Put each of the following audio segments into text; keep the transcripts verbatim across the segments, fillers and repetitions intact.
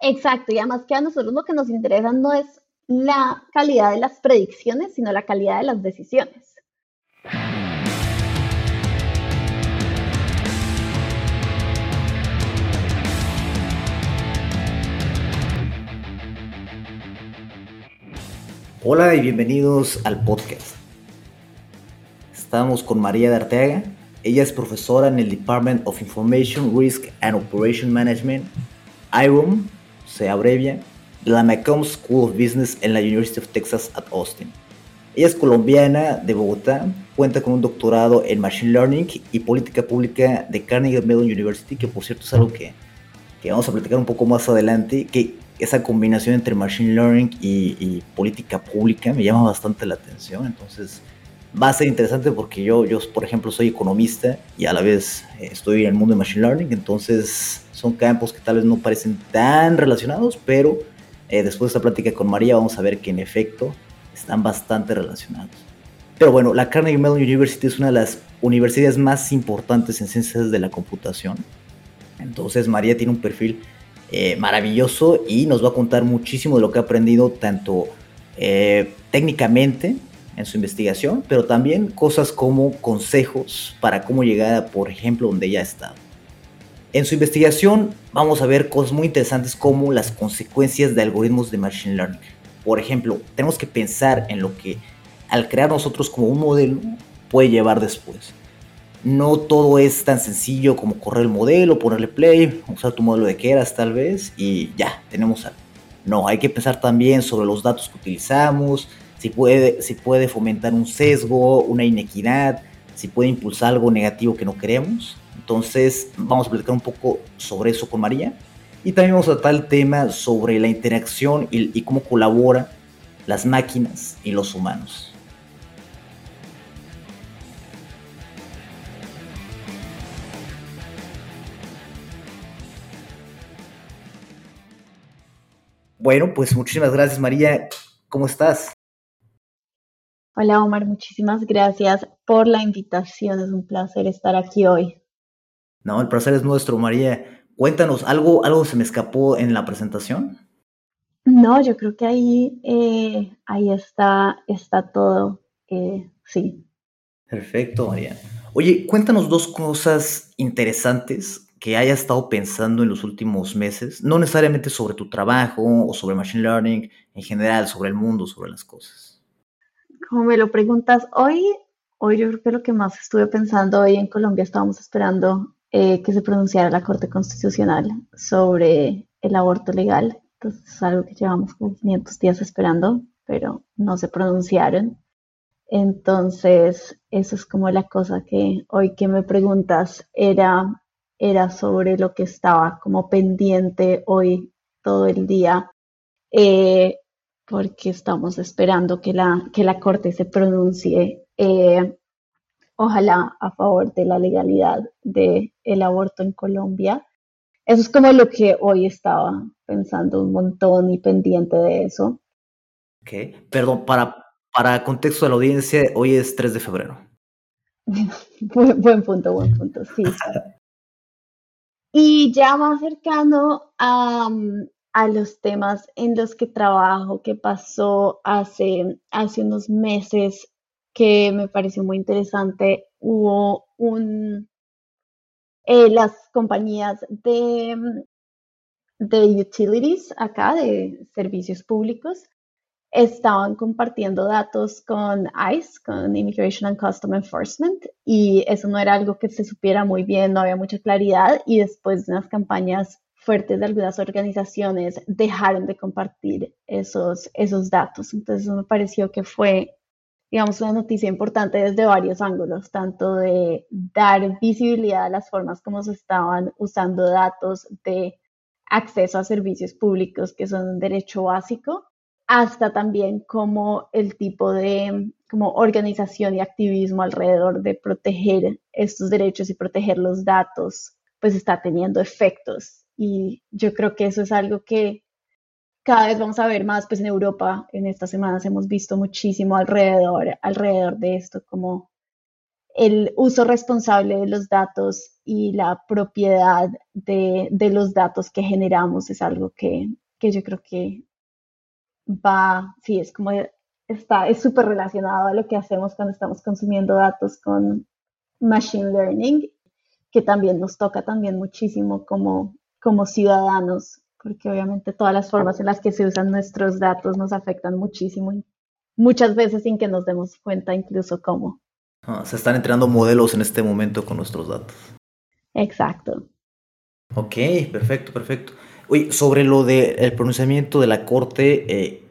Exacto, y además que a nosotros lo que nos interesa no es la calidad de las predicciones, sino la calidad de las decisiones. Hola y bienvenidos al podcast. Estamos con María de Arteaga. Ella es profesora en el Department of Information, Risk and Operation Management, I R O M, se abrevia, de la McCombs School of Business en la University of Texas at Austin. Ella es colombiana de Bogotá, cuenta con un doctorado en Machine Learning y Política Pública de Carnegie Mellon University, que por cierto es algo que, que vamos a platicar un poco más adelante, que esa combinación entre Machine Learning y, y Política Pública me llama bastante la atención, entonces va a ser interesante porque yo, yo por ejemplo, soy economista y a la vez estoy en el mundo de Machine Learning, entonces son campos que tal vez no parecen tan relacionados, pero eh, después de esta plática con María vamos a ver que en efecto están bastante relacionados. Pero bueno, la Carnegie Mellon University es una de las universidades más importantes en ciencias de la computación, entonces María tiene un perfil eh, maravilloso y nos va a contar muchísimo de lo que ha aprendido tanto eh, técnicamente, en su investigación, pero también cosas como consejos para cómo llegar a, por ejemplo, donde ella ha estado. En su investigación vamos a ver cosas muy interesantes como las consecuencias de algoritmos de Machine Learning. Por ejemplo, tenemos que pensar en lo que al crear nosotros como un modelo puede llevar después. No todo es tan sencillo como correr el modelo, ponerle play, usar tu modelo de Keras tal vez y ya, tenemos algo. No, hay que pensar también sobre los datos que utilizamos, Si puede, si puede fomentar un sesgo, una inequidad, si puede impulsar algo negativo que no queremos. Entonces vamos a platicar un poco sobre eso con María. Y también vamos a tratar el tema sobre la interacción y, y cómo colaboran las máquinas y los humanos. Bueno, pues muchísimas gracias, María. ¿Cómo estás? Hola Omar, muchísimas gracias por la invitación, es un placer estar aquí hoy. No, el placer es nuestro, María. Cuéntanos, ¿algo, algo se me escapó en la presentación? No, yo creo que ahí, eh, ahí está, está todo, eh, sí. Perfecto, María. Oye, cuéntanos dos cosas interesantes que hayas estado pensando en los últimos meses, no necesariamente sobre tu trabajo o sobre Machine Learning, en general, sobre el mundo, sobre las cosas. Como me lo preguntas hoy, hoy yo creo que lo que más estuve pensando hoy en Colombia estábamos esperando eh, que se pronunciara la Corte Constitucional sobre el aborto legal. Entonces es algo que llevamos como quinientos días esperando, pero no se pronunciaron. Entonces eso es como la cosa que hoy que me preguntas era, era sobre lo que estaba como pendiente hoy todo el día. Eh, porque estamos esperando que la, que la Corte se pronuncie, eh, ojalá a favor de la legalidad del aborto en Colombia. Eso es como lo que hoy estaba pensando un montón y pendiente de eso. Okay. Perdón, para, para contexto de la audiencia, hoy es tres de febrero. buen, buen punto, buen punto, sí. Y ya más cercano a... Um, a los temas en los que trabajo, que pasó hace, hace unos meses, que me pareció muy interesante. Hubo un... Eh, las compañías de, de utilities acá, de servicios públicos, estaban compartiendo datos con I C E, con Immigration and Customs Enforcement, y eso no era algo que se supiera muy bien, no había mucha claridad, y después de unas campañas fuertes de algunas organizaciones dejaron de compartir esos, esos datos. Entonces me pareció que fue, digamos, una noticia importante desde varios ángulos, tanto de dar visibilidad a las formas como se estaban usando datos de acceso a servicios públicos, que son un derecho básico, hasta también como el tipo de como organización y activismo alrededor de proteger estos derechos y proteger los datos, pues está teniendo efectos. Y yo creo que eso es algo que cada vez vamos a ver más, pues en Europa en estas semanas hemos visto muchísimo alrededor, alrededor de esto, como el uso responsable de los datos y la propiedad de, de los datos que generamos es algo que, que yo creo que va, sí, es como está, es súper relacionado a lo que hacemos cuando estamos consumiendo datos con machine learning, que también nos toca también muchísimo como, como ciudadanos, porque obviamente todas las formas en las que se usan nuestros datos nos afectan muchísimo, y muchas veces sin que nos demos cuenta incluso cómo. Ah, se están entrenando modelos en este momento con nuestros datos. Exacto. Ok, perfecto, perfecto. Oye, sobre lo del pronunciamiento de la corte, eh,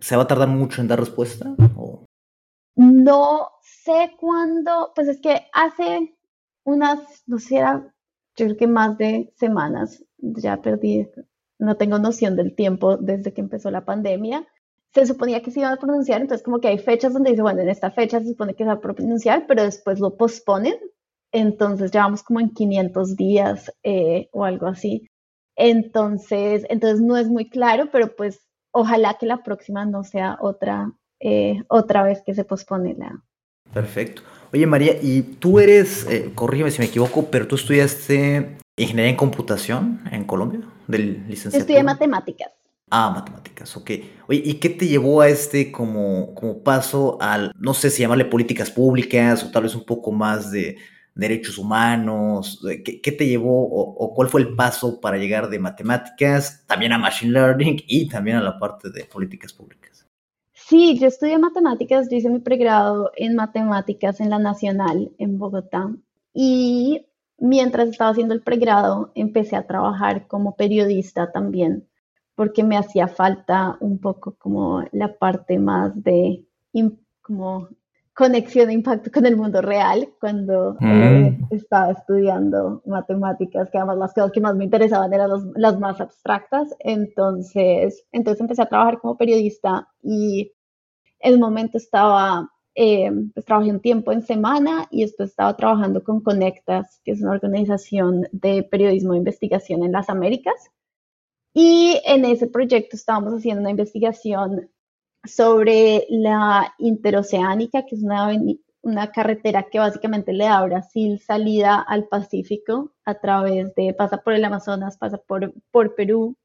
¿se va a tardar mucho en dar respuesta? ¿O? No sé cuándo, pues es que hace unas, no sé, era, yo creo que más de semanas, ya perdí, no tengo noción del tiempo desde que empezó la pandemia. Se suponía que se iba a pronunciar, entonces como que hay fechas donde dice, bueno, en esta fecha se supone que se va a pronunciar, pero después lo posponen, entonces ya vamos como en quinientos días eh, o algo así. Entonces, entonces no es muy claro, pero pues ojalá que la próxima no sea otra, eh, otra vez que se pospone la... Perfecto. Oye, María, y tú eres, eh, corrígeme si me equivoco, pero tú estudiaste Ingeniería en Computación en Colombia, del licenciatura. Estudié Matemáticas. Ah, Matemáticas, ok. Oye, ¿y qué te llevó a este como, como paso al, no sé si llamarle políticas públicas o tal vez un poco más de derechos humanos? ¿Qué, qué te llevó o, o cuál fue el paso para llegar de matemáticas también a machine learning y también a la parte de políticas públicas? Sí, yo estudié matemáticas, yo hice mi pregrado en matemáticas en la Nacional en Bogotá y mientras estaba haciendo el pregrado empecé a trabajar como periodista también, porque me hacía falta un poco como la parte más de como conexión de impacto con el mundo real cuando mm. eh, estaba estudiando matemáticas, que además las cosas que más me interesaban eran los, las más abstractas. Entonces, entonces empecé a trabajar como periodista y en el momento estaba, eh, pues trabajé un tiempo en Semana y después estaba trabajando con Conectas, que es una organización de periodismo de investigación en las Américas. Y en ese proyecto estábamos haciendo una investigación sobre la interoceánica, que es una, una carretera que básicamente le da a Brasil salida al Pacífico a través de, pasa por el Amazonas, pasa por, por Perú.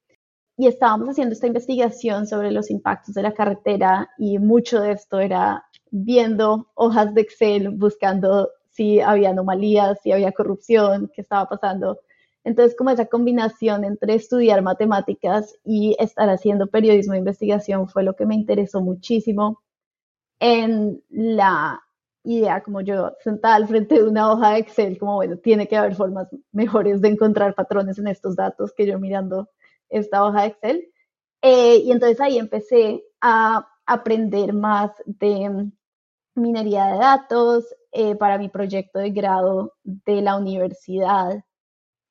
Y estábamos haciendo esta investigación sobre los impactos de la carretera y mucho de esto era viendo hojas de Excel, buscando si había anomalías, si había corrupción, qué estaba pasando. Entonces, como esa combinación entre estudiar matemáticas y estar haciendo periodismo de investigación fue lo que me interesó muchísimo en la idea, como yo sentada al frente de una hoja de Excel, como bueno, tiene que haber formas mejores de encontrar patrones en estos datos que yo mirando esta hoja de Excel. Eh, y entonces ahí empecé a aprender más de minería de datos eh, para mi proyecto de grado de la universidad,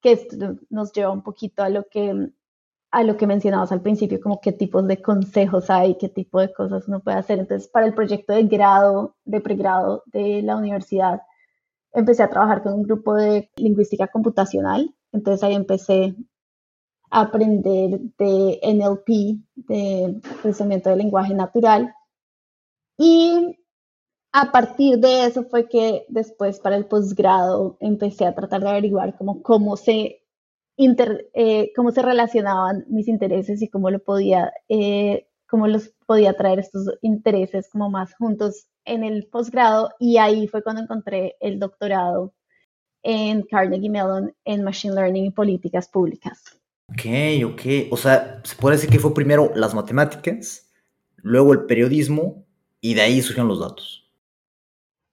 que esto nos lleva un poquito a lo que, a lo que mencionabas al principio, como qué tipos de consejos hay, qué tipo de cosas uno puede hacer. Entonces, para el proyecto de grado, de pregrado de la universidad, empecé a trabajar con un grupo de lingüística computacional. Entonces, ahí empecé a aprender de N L P, de procesamiento de lenguaje natural. Y a partir de eso fue que después para el posgrado empecé a tratar de averiguar cómo, cómo, se, inter, eh, cómo se relacionaban mis intereses y cómo, lo podía, eh, cómo los podía traer estos intereses como más juntos en el posgrado. Y ahí fue cuando encontré el doctorado en Carnegie Mellon en Machine Learning y Políticas Públicas. Ok, ok. O sea, se puede decir que fue primero las matemáticas, luego el periodismo y de ahí surgieron los datos.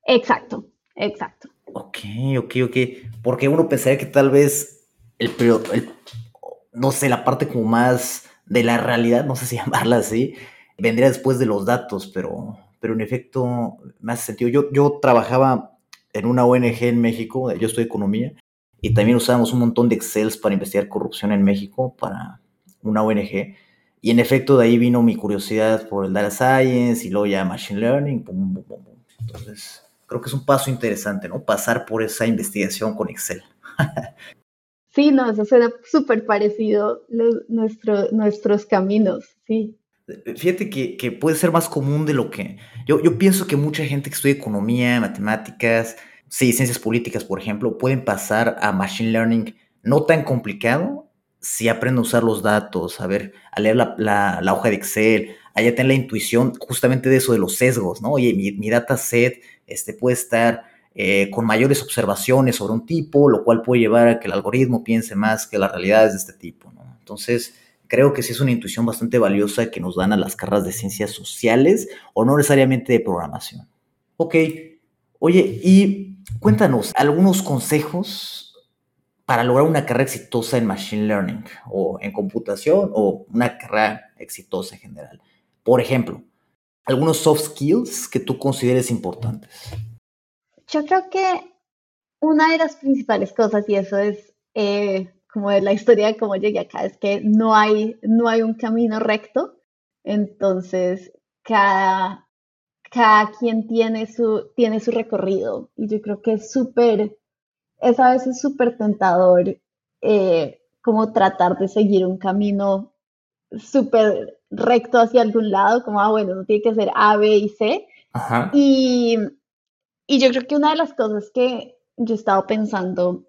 Exacto, exacto. Ok, ok, ok. Porque uno pensaría que tal vez el, el no sé, la parte como más de la realidad, no sé si llamarla así, vendría después de los datos, pero, pero en efecto me hace sentido. Yo, yo trabajaba en una O N G en México, yo estudié economía, y también usábamos un montón de Excels para investigar corrupción en México para una O N G. Y en efecto de ahí vino mi curiosidad por el data science y luego ya machine learning, pum, pum, pum, pum. Entonces, creo que es un paso interesante, ¿no? Pasar por esa investigación con Excel. Sí, no, eso suena súper parecido los, nuestro, nuestros caminos, sí. Fíjate que, que puede ser más común de lo que... Yo, yo pienso que mucha gente que estudia economía, matemáticas, sí, ciencias políticas, por ejemplo, pueden pasar a machine learning no tan complicado si aprenden a usar los datos, a ver, a leer la, la, la hoja de Excel, allá tener la intuición justamente de eso, de los sesgos, ¿no? Oye, mi, mi dataset este, puede estar eh, con mayores observaciones sobre un tipo, lo cual puede llevar a que el algoritmo piense más que las realidades de este tipo, ¿no? Entonces, creo que sí es una intuición bastante valiosa que nos dan a las carreras de ciencias sociales o no necesariamente de programación. Ok, oye, y cuéntanos algunos consejos para lograr una carrera exitosa en Machine Learning o en computación o una carrera exitosa en general. Por ejemplo, algunos soft skills que tú consideres importantes. Yo creo que una de las principales cosas, y eso es eh, como de la historia de cómo llegué acá, es que no hay, no hay un camino recto. Entonces, cada, cada quien tiene su, tiene su recorrido. Y yo creo que es súper... Es a veces súper tentador eh, como tratar de seguir un camino súper recto hacia algún lado, como, ah, bueno, no tiene que ser A, B y C. Ajá. Y, y yo creo que una de las cosas que yo he estado pensando,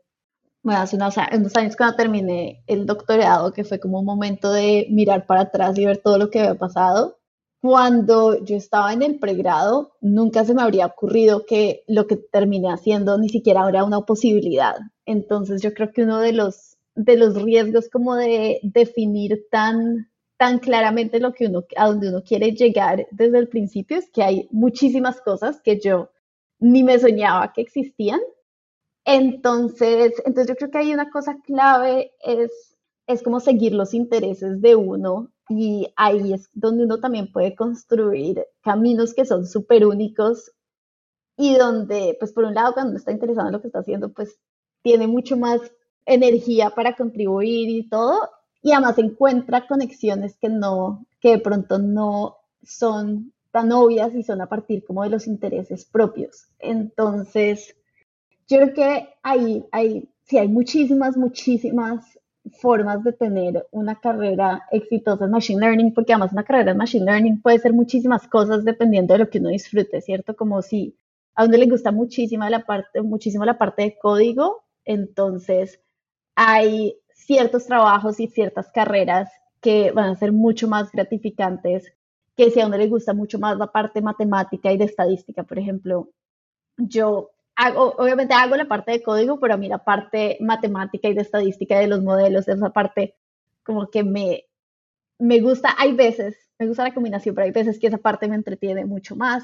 bueno, hace unos, unos años cuando terminé el doctorado, que fue como un momento de mirar para atrás y ver todo lo que había pasado. Cuando yo estaba en el pregrado, nunca se me habría ocurrido que lo que terminé haciendo ni siquiera era una posibilidad. Entonces, yo creo que uno de los, de los riesgos como de definir tan, tan claramente lo que uno, a donde uno quiere llegar desde el principio es que hay muchísimas cosas que yo ni me soñaba que existían. Entonces, entonces yo creo que hay una cosa clave, es, es como seguir los intereses de uno. Y ahí es donde uno también puede construir caminos que son súper únicos y donde, pues por un lado, cuando uno está interesado en lo que está haciendo, pues tiene mucho más energía para contribuir y todo. Y además encuentra conexiones que no, que de pronto no son tan obvias y son a partir como de los intereses propios. Entonces, yo creo que ahí, ahí sí hay muchísimas, muchísimas formas de tener una carrera exitosa en Machine Learning, porque además una carrera en Machine Learning puede ser muchísimas cosas dependiendo de lo que uno disfrute, ¿cierto? Como si a uno le gusta muchísimo la parte, muchísimo la parte de código, entonces hay ciertos trabajos y ciertas carreras que van a ser mucho más gratificantes que si a uno le gusta mucho más la parte matemática y de estadística, por ejemplo. Yo Hago, obviamente hago la parte de código, pero a mí la parte matemática y de estadística de los modelos, esa parte como que me, me gusta, hay veces, me gusta la combinación, pero hay veces que esa parte me entretiene mucho más.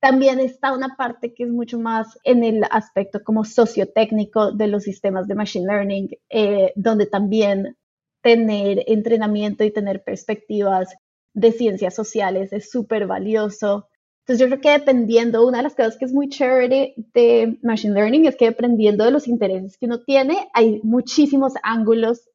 También está una parte que es mucho más en el aspecto como sociotécnico de los sistemas de Machine Learning, eh, donde también tener entrenamiento y tener perspectivas de ciencias sociales es súper valioso. Entonces, yo creo que dependiendo, una de las cosas que es muy chévere de Machine Learning es que dependiendo de los intereses que uno tiene, hay muchísimos ángulos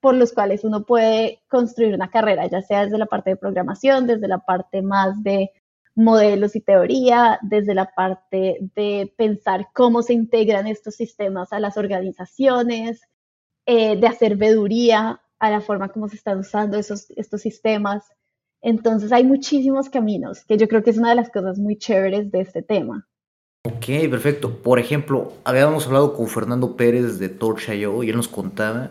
por los cuales uno puede construir una carrera, ya sea desde la parte de programación, desde la parte más de modelos y teoría, desde la parte de pensar cómo se integran estos sistemas a las organizaciones, eh, de hacer veeduría a la forma como se están usando esos, estos sistemas. Entonces, hay muchísimos caminos, que yo creo que es una de las cosas muy chéveres de este tema. Ok, perfecto. Por ejemplo, habíamos hablado con Fernando Pérez de Torch punto io y él nos contaba,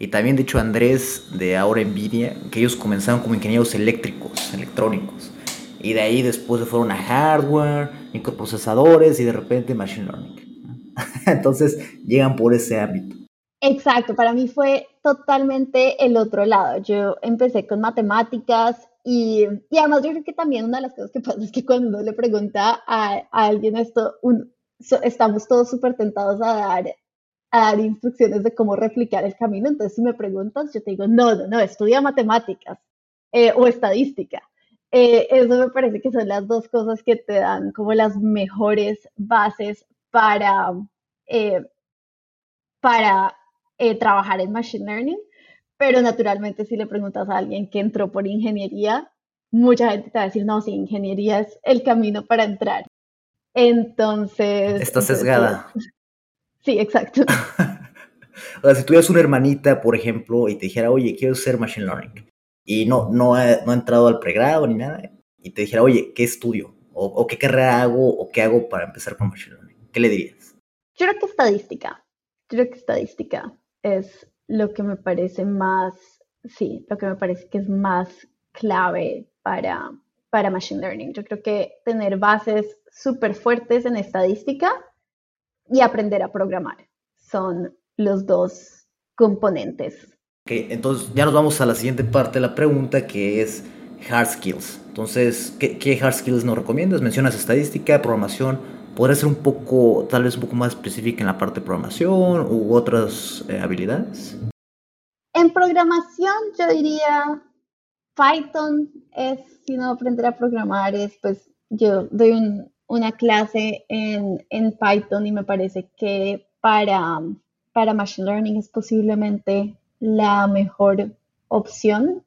y también de hecho Andrés de ahora NVIDIA, que ellos comenzaron como ingenieros eléctricos, electrónicos, y de ahí después se fueron a hardware, microprocesadores y de repente Machine Learning. Entonces, llegan por ese ámbito. Exacto, para mí fue totalmente el otro lado. Yo empecé con matemáticas. Y, y además yo creo que también una de las cosas que pasa es que cuando uno le pregunta a, a alguien esto, un, so, estamos todos súper tentados a dar, a dar instrucciones de cómo replicar el camino. Entonces, si me preguntas, yo te digo, no, no, no, estudia matemáticas eh, o estadística. Eh, eso me parece que son las dos cosas que te dan como las mejores bases para, eh, para eh, trabajar en Machine Learning. Pero naturalmente si le preguntas a alguien que entró por ingeniería, mucha gente te va a decir, no, sí, ingeniería es el camino para entrar. Entonces... Está sesgada. Entonces, sí, exacto. O sea, si tuvieras una hermanita, por ejemplo, y te dijera, oye, quiero hacer Machine Learning, y no, no, ha, no ha entrado al pregrado ni nada, y te dijera, oye, ¿qué estudio? O, o ¿qué carrera hago? ¿O qué hago para empezar con Machine Learning? ¿Qué le dirías? Yo creo que estadística. Yo creo que estadística es lo que me parece más, sí, lo que me parece que es más clave para, para Machine Learning. Yo creo que tener bases súper fuertes en estadística y aprender a programar son los dos componentes. Ok, entonces ya nos vamos a la siguiente parte de la pregunta, que es hard skills. Entonces, ¿qué, qué hard skills nos recomiendas? Mencionas estadística, programación. ¿Podría ser un poco, tal vez un poco más específica en la parte de programación u otras eh, habilidades? En programación yo diría Python es, si no aprender a programar es, pues yo doy un, una clase en, en Python y me parece que para, para Machine Learning es posiblemente la mejor opción,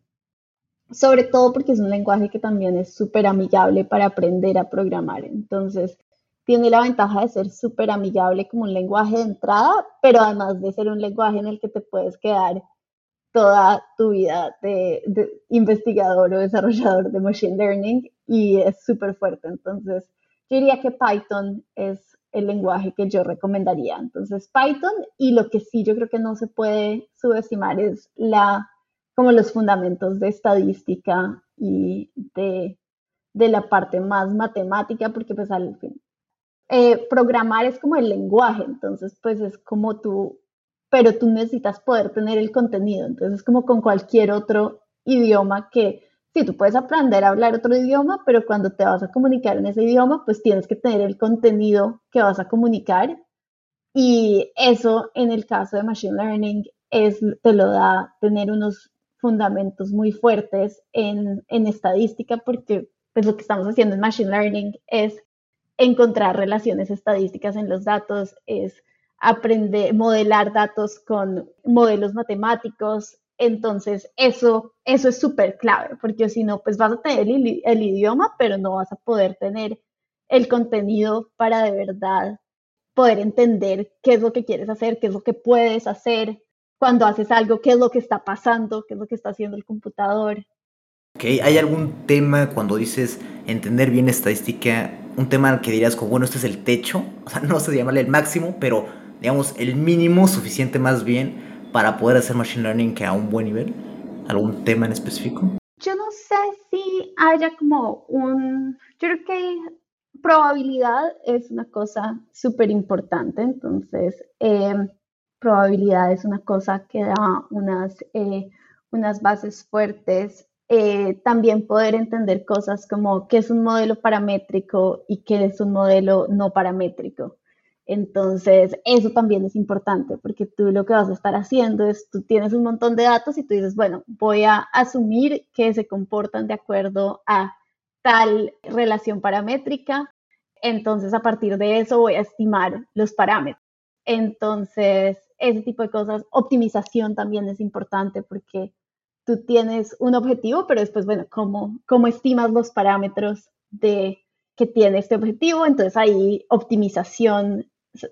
sobre todo porque es un lenguaje que también es súper amigable para aprender a programar. Entonces, tiene la ventaja de ser súper amigable como un lenguaje de entrada, pero además de ser un lenguaje en el que te puedes quedar toda tu vida de, de investigador o desarrollador de Machine Learning, y es súper fuerte. Entonces, yo diría que Python es el lenguaje que yo recomendaría. Entonces, Python, y lo que sí yo creo que no se puede subestimar es la, como los fundamentos de estadística y de, de la parte más matemática, porque pues al fin, Eh, programar es como el lenguaje, entonces pues es como tú, pero tú necesitas poder tener el contenido, entonces es como con cualquier otro idioma que, sí, tú puedes aprender a hablar otro idioma, pero cuando te vas a comunicar en ese idioma, pues tienes que tener el contenido que vas a comunicar, y eso en el caso de Machine Learning es, te lo da tener unos fundamentos muy fuertes en, en estadística, porque pues lo que estamos haciendo en Machine Learning es encontrar relaciones estadísticas en los datos, es aprender, modelar datos con modelos matemáticos. Entonces, eso, eso es súper clave, porque si no, pues vas a tener el, el idioma, pero no vas a poder tener el contenido para de verdad poder entender qué es lo que quieres hacer, qué es lo que puedes hacer, cuando haces algo, qué es lo que está pasando, qué es lo que está haciendo el computador. Okay. ¿Hay algún tema cuando dices entender bien estadística, un tema al que dirías como, bueno, este es el techo? O sea, no sé si llamarle el máximo, pero digamos el mínimo suficiente más bien para poder hacer Machine Learning que a un buen nivel. ¿Algún tema en específico? Yo no sé si haya como un... Yo creo que probabilidad es una cosa súper importante. Entonces, eh, probabilidad es una cosa que da unas, eh, unas bases fuertes. Eh, también poder entender cosas como qué es un modelo paramétrico y qué es un modelo no paramétrico. Entonces, eso también es importante, porque tú lo que vas a estar haciendo es, tú tienes un montón de datos y tú dices, bueno, voy a asumir que se comportan de acuerdo a tal relación paramétrica, entonces a partir de eso voy a estimar los parámetros. Entonces, ese tipo de cosas, optimización también es importante, porque tú tienes un objetivo, pero después, bueno, ¿cómo, cómo estimas los parámetros de que tiene este objetivo? Entonces, ahí optimización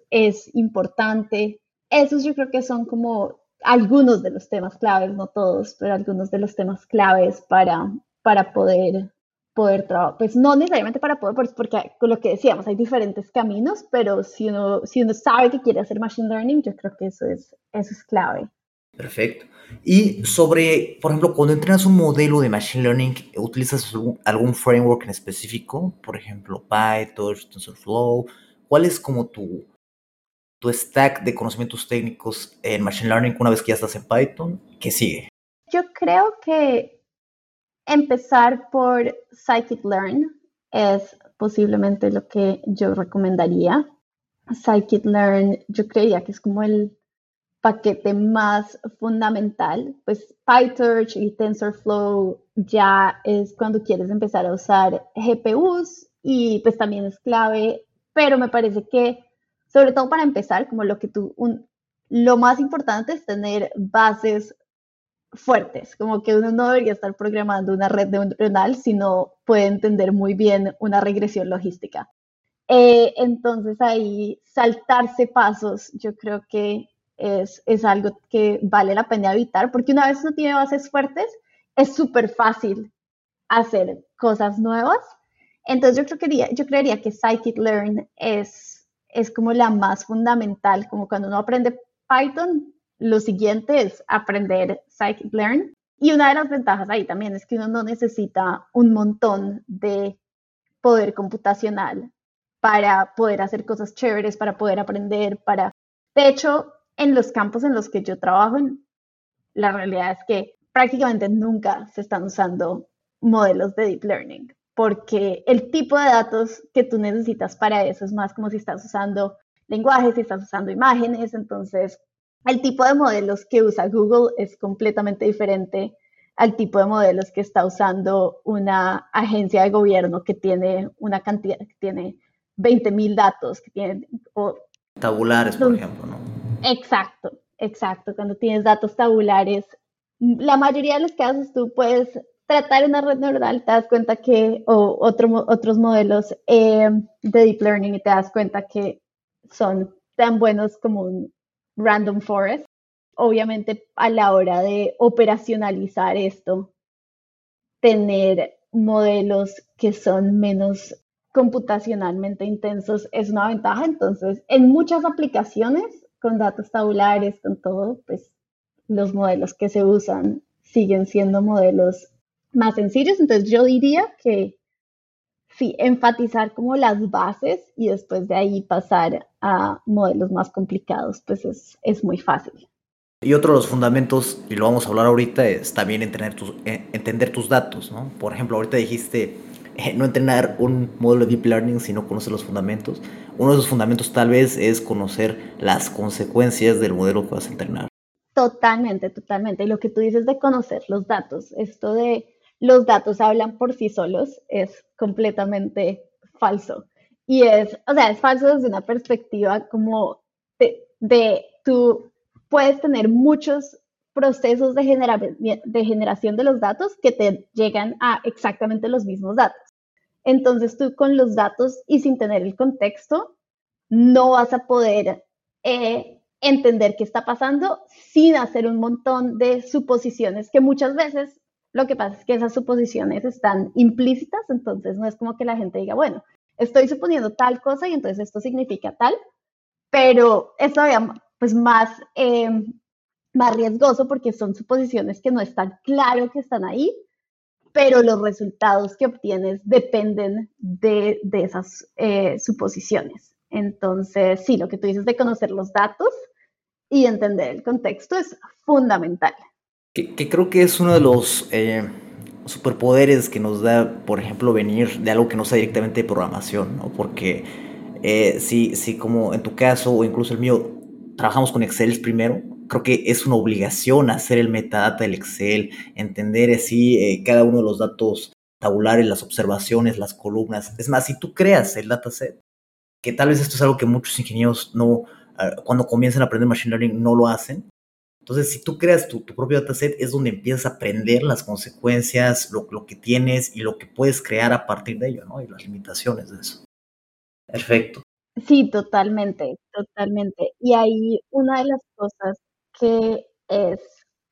es importante. Esos yo creo que son como algunos de los temas claves, no todos, pero algunos de los temas claves para, para poder, poder trabajar. Pues no necesariamente para poder, porque con lo que decíamos, hay diferentes caminos, pero si uno, si uno sabe que quiere hacer Machine Learning, yo creo que eso es, eso es clave. Perfecto. Y sobre, por ejemplo, cuando entrenas un modelo de Machine Learning, ¿utilizas algún framework en específico? Por ejemplo, PyTorch, TensorFlow. ¿Cuál es como tu, tu stack de conocimientos técnicos en Machine Learning una vez que ya estás en Python? ¿Qué sigue? Yo creo que empezar por Scikit-learn es posiblemente lo que yo recomendaría. Scikit-learn yo creía que es como el paquete más fundamental. Pues PyTorch y TensorFlow ya es cuando quieres empezar a usar G P Us, y pues también es clave, pero me parece que sobre todo para empezar, como lo que tú, un, lo más importante es tener bases fuertes, como que uno no debería estar programando una red neuronal si no puede entender muy bien una regresión logística. Eh, entonces ahí saltarse pasos, yo creo que Es, es algo que vale la pena evitar, porque una vez uno tiene bases fuertes, es súper fácil hacer cosas nuevas. Entonces yo, creo que, yo creería que Scikit-learn es, es como la más fundamental, como cuando uno aprende Python, lo siguiente es aprender scikit-learn. Y una de las ventajas ahí también es que uno no necesita un montón de poder computacional para poder hacer cosas chéveres, para poder aprender, para... De hecho, en los campos en los que yo trabajo, la realidad es que prácticamente nunca se están usando modelos de deep learning, porque el tipo de datos que tú necesitas para eso es más como si estás usando lenguajes, si estás usando imágenes, entonces... El tipo de modelos que usa Google es completamente diferente al tipo de modelos que está usando una agencia de gobierno que tiene una cantidad, que tiene veinte mil datos, que tiene... O, tabulares, por ejemplo, ¿no? Exacto, exacto. Cuando tienes datos tabulares, la mayoría de los casos tú puedes tratar una red neuronal, te das cuenta que, o otro, otros modelos eh, de deep learning, y te das cuenta que son tan buenos como un Random Forest. Obviamente, a la hora de operacionalizar esto, tener modelos que son menos computacionalmente intensos es una ventaja. Entonces, en muchas aplicaciones, con datos tabulares, con todo, pues los modelos que se usan siguen siendo modelos más sencillos. Entonces, yo diría que sí, enfatizar como las bases y después de ahí pasar a modelos más complicados, pues es, es muy fácil. Y otro de los fundamentos, y lo vamos a hablar ahorita, es también entender tus, eh, entender tus datos, ¿no? Por ejemplo, ahorita dijiste eh, no entrenar un modelo de deep learning si no conoces los fundamentos. Uno de esos fundamentos tal vez es conocer las consecuencias del modelo que vas a entrenar. Totalmente, totalmente. Y lo que tú dices de conocer los datos, esto de... los datos hablan por sí solos, es completamente falso. Y es, o sea, es falso desde una perspectiva como de, de tú puedes tener muchos procesos de, genera, de generación de los datos que te llegan a exactamente los mismos datos. Entonces tú con los datos y sin tener el contexto, no vas a poder eh, entender qué está pasando sin hacer un montón de suposiciones que muchas veces... Lo que pasa es que esas suposiciones están implícitas, entonces no es como que la gente diga, bueno, estoy suponiendo tal cosa y entonces esto significa tal, pero es todavía pues, más, eh, más riesgoso porque son suposiciones que no están claro que están ahí, pero los resultados que obtienes dependen de, de esas eh, suposiciones. Entonces, sí, lo que tú dices de conocer los datos y entender el contexto es fundamental. Que, que creo que es uno de los eh, superpoderes que nos da, por ejemplo, venir de algo que no sea directamente de programación, ¿no? Porque eh, si, si como en tu caso o incluso el mío trabajamos con Excel primero, creo que es una obligación hacer el metadata del Excel, entender así eh, cada uno de los datos tabulares, las observaciones, las columnas. Es más, si tú creas el dataset, que tal vez esto es algo que muchos ingenieros no, eh, cuando comienzan a aprender Machine Learning no lo hacen. Entonces, si tú creas tu, tu propio dataset, es donde empiezas a aprender las consecuencias, lo, lo que tienes y lo que puedes crear a partir de ello, ¿no? Y las limitaciones de eso. Perfecto. Sí, totalmente, totalmente. Y ahí una de las cosas que es,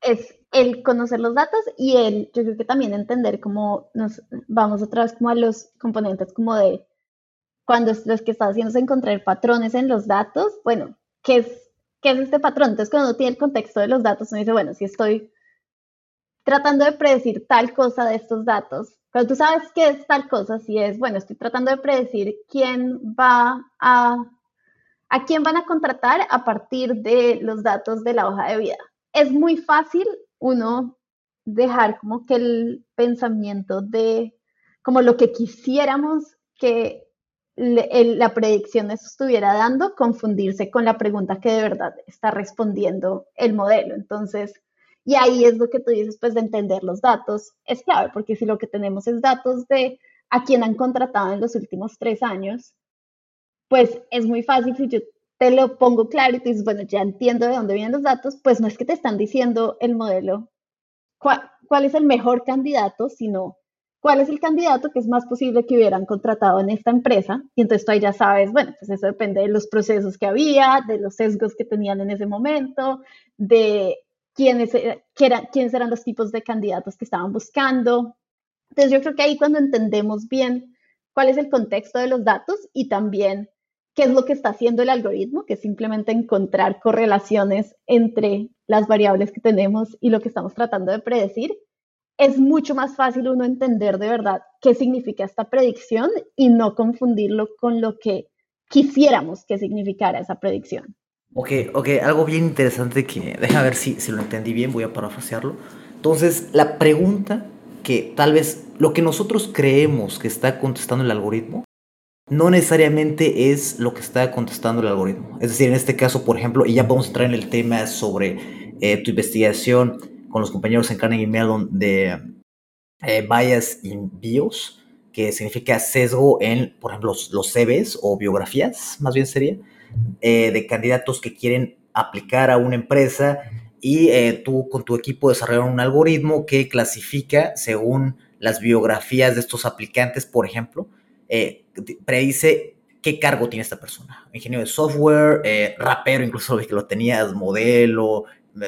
es el conocer los datos y el, yo creo que también entender cómo nos vamos otra vez como a los componentes como de cuando los que estás haciendo es encontrar patrones en los datos, bueno, que es ¿Qué es este patrón? Entonces, cuando uno tiene el contexto de los datos, uno dice, bueno, si estoy tratando de predecir tal cosa de estos datos, cuando tú sabes qué es tal cosa, si es, bueno, estoy tratando de predecir quién va a, a quién van a contratar a partir de los datos de la hoja de vida. Es muy fácil uno dejar como que el pensamiento de, como lo que quisiéramos que la predicción eso estuviera dando, confundirse con la pregunta que de verdad está respondiendo el modelo. Entonces, y ahí es lo que tú dices, pues de entender los datos es clave, porque si lo que tenemos es datos de a quién han contratado en los últimos tres años, pues es muy fácil si yo te lo pongo claro y tú dices, bueno, ya entiendo de dónde vienen los datos, pues no es que te están diciendo el modelo cuál, cuál es el mejor candidato, sino ¿cuál es el candidato que es más posible que hubieran contratado en esta empresa? Y entonces tú ahí ya sabes, bueno, pues eso depende de los procesos que había, de los sesgos que tenían en ese momento, de quiénes, qué era, quiénes eran los tipos de candidatos que estaban buscando. Entonces yo creo que ahí cuando entendemos bien cuál es el contexto de los datos y también qué es lo que está haciendo el algoritmo, que es simplemente encontrar correlaciones entre las variables que tenemos y lo que estamos tratando de predecir, es mucho más fácil uno entender de verdad qué significa esta predicción y no confundirlo con lo que quisiéramos que significara esa predicción. Ok, ok, algo bien interesante que, deja ver si, si lo entendí bien, voy a parafrasearlo. Entonces, la pregunta que tal vez lo que nosotros creemos que está contestando el algoritmo, no necesariamente es lo que está contestando el algoritmo. Es decir, en este caso, por ejemplo, y ya podemos entrar en el tema sobre eh, tu investigación con los compañeros en Carnegie Mellon de eh, Bias in Bios, que significa sesgo en, por ejemplo, los, los C Vs o biografías, más bien sería, eh, de candidatos que quieren aplicar a una empresa y eh, tú con tu equipo desarrollaron un algoritmo que clasifica según las biografías de estos aplicantes, por ejemplo, eh, predice qué cargo tiene esta persona. Ingeniero de software, eh, rapero, incluso que lo tenías, modelo,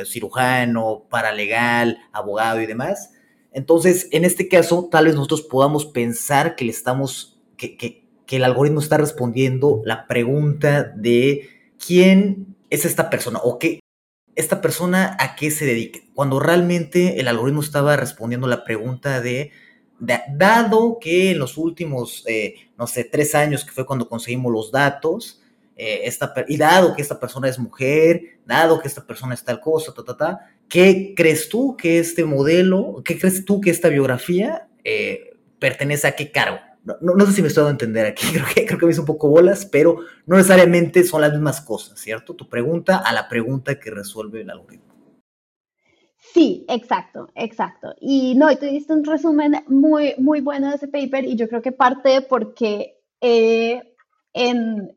cirujano, paralegal, abogado y demás. Entonces, en este caso, tal vez nosotros podamos pensar que le estamos, que, que, que el algoritmo está respondiendo la pregunta de quién es esta persona o qué, esta persona a qué se dedica, cuando realmente el algoritmo estaba respondiendo la pregunta de, de dado que en los últimos, eh, no sé, tres años que fue cuando conseguimos los datos, eh, esta, y dado que esta persona es mujer, dado que esta persona es tal cosa, ta, ta, ta, ¿qué crees tú que este modelo, qué crees tú que esta biografía eh, pertenece a qué cargo? No, no, no sé si me estoy dando a entender aquí, creo que, creo que me hice un poco bolas, pero no necesariamente son las mismas cosas, ¿cierto? Tu pregunta a la pregunta que resuelve el algoritmo. Sí, exacto, exacto. Y no, tú diste un resumen muy, muy bueno de ese paper y yo creo que parte de por qué eh, en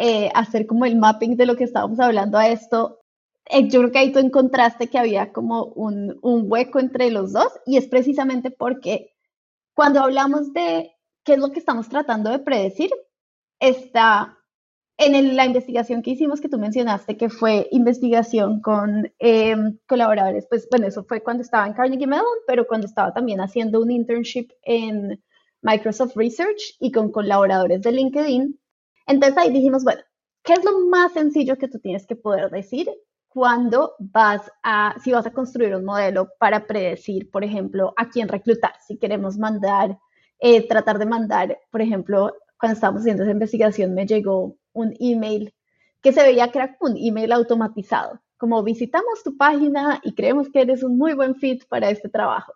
eh, hacer como el mapping de lo que estábamos hablando a esto, eh, yo creo que ahí tú encontraste que había como un, un hueco entre los dos y es precisamente porque cuando hablamos de qué es lo que estamos tratando de predecir, está en el, la investigación que hicimos que tú mencionaste, que fue investigación con eh, colaboradores, pues bueno, eso fue cuando estaba en Carnegie Mellon, pero cuando estaba también haciendo un internship en Microsoft Research y con colaboradores de LinkedIn. Entonces ahí dijimos, bueno, ¿qué es lo más sencillo que tú tienes que poder decir cuando vas a, si vas a construir un modelo para predecir, por ejemplo, a quién reclutar? Si queremos mandar Eh, tratar de mandar, por ejemplo, cuando estábamos haciendo esa investigación me llegó un email que se veía que era un email automatizado, como visitamos tu página y creemos que eres un muy buen fit para este trabajo.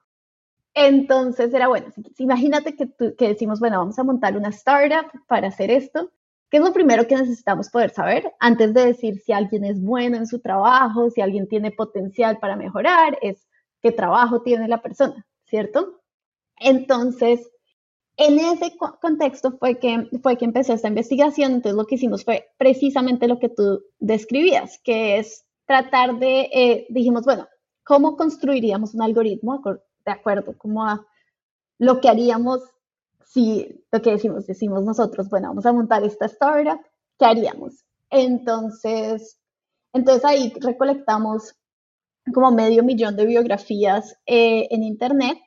Entonces era bueno, si, si imagínate que, tú, que decimos, bueno, vamos a montar una startup para hacer esto, ¿qué es lo primero que necesitamos poder saber? Antes de decir si alguien es bueno en su trabajo, si alguien tiene potencial para mejorar, es qué trabajo tiene la persona, ¿cierto? Entonces, en ese contexto fue que, fue que empezó esta investigación, entonces lo que hicimos fue precisamente lo que tú describías, que es tratar de, eh, dijimos, bueno, ¿cómo construiríamos un algoritmo de acuerdo como a lo que haríamos si, lo que decimos, decimos nosotros, bueno, vamos a montar esta startup, ¿qué haríamos? Entonces, entonces ahí recolectamos como medio millón de biografías eh, en internet,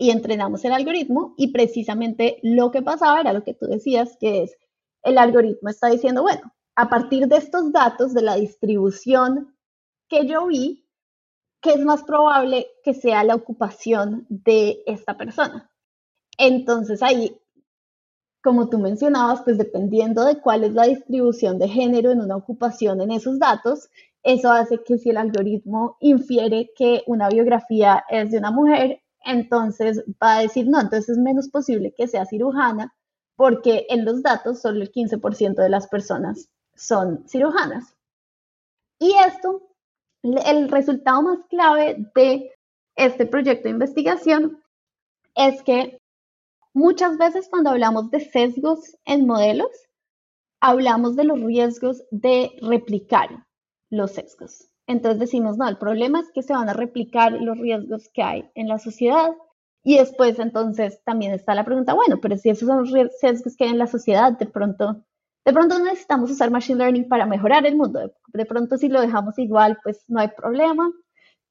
y entrenamos el algoritmo y precisamente lo que pasaba era lo que tú decías, que es el algoritmo está diciendo, bueno, a partir de estos datos de la distribución que yo vi, ¿qué es más probable que sea la ocupación de esta persona? Entonces ahí, como tú mencionabas, pues dependiendo de cuál es la distribución de género en una ocupación en esos datos, eso hace que si el algoritmo infiere que una biografía es de una mujer, entonces va a decir, no, entonces es menos posible que sea cirujana porque en los datos solo el quince por ciento de las personas son cirujanas. Y esto, el resultado más clave de este proyecto de investigación es que muchas veces cuando hablamos de sesgos en modelos, hablamos de los riesgos de replicar los sesgos. Entonces decimos, no, el problema es que se van a replicar los riesgos que hay en la sociedad. Y después, entonces, también está la pregunta, bueno, pero si esos son los sesgos que hay en la sociedad, de pronto, de pronto necesitamos usar Machine Learning para mejorar el mundo. De pronto, si lo dejamos igual, pues no hay problema.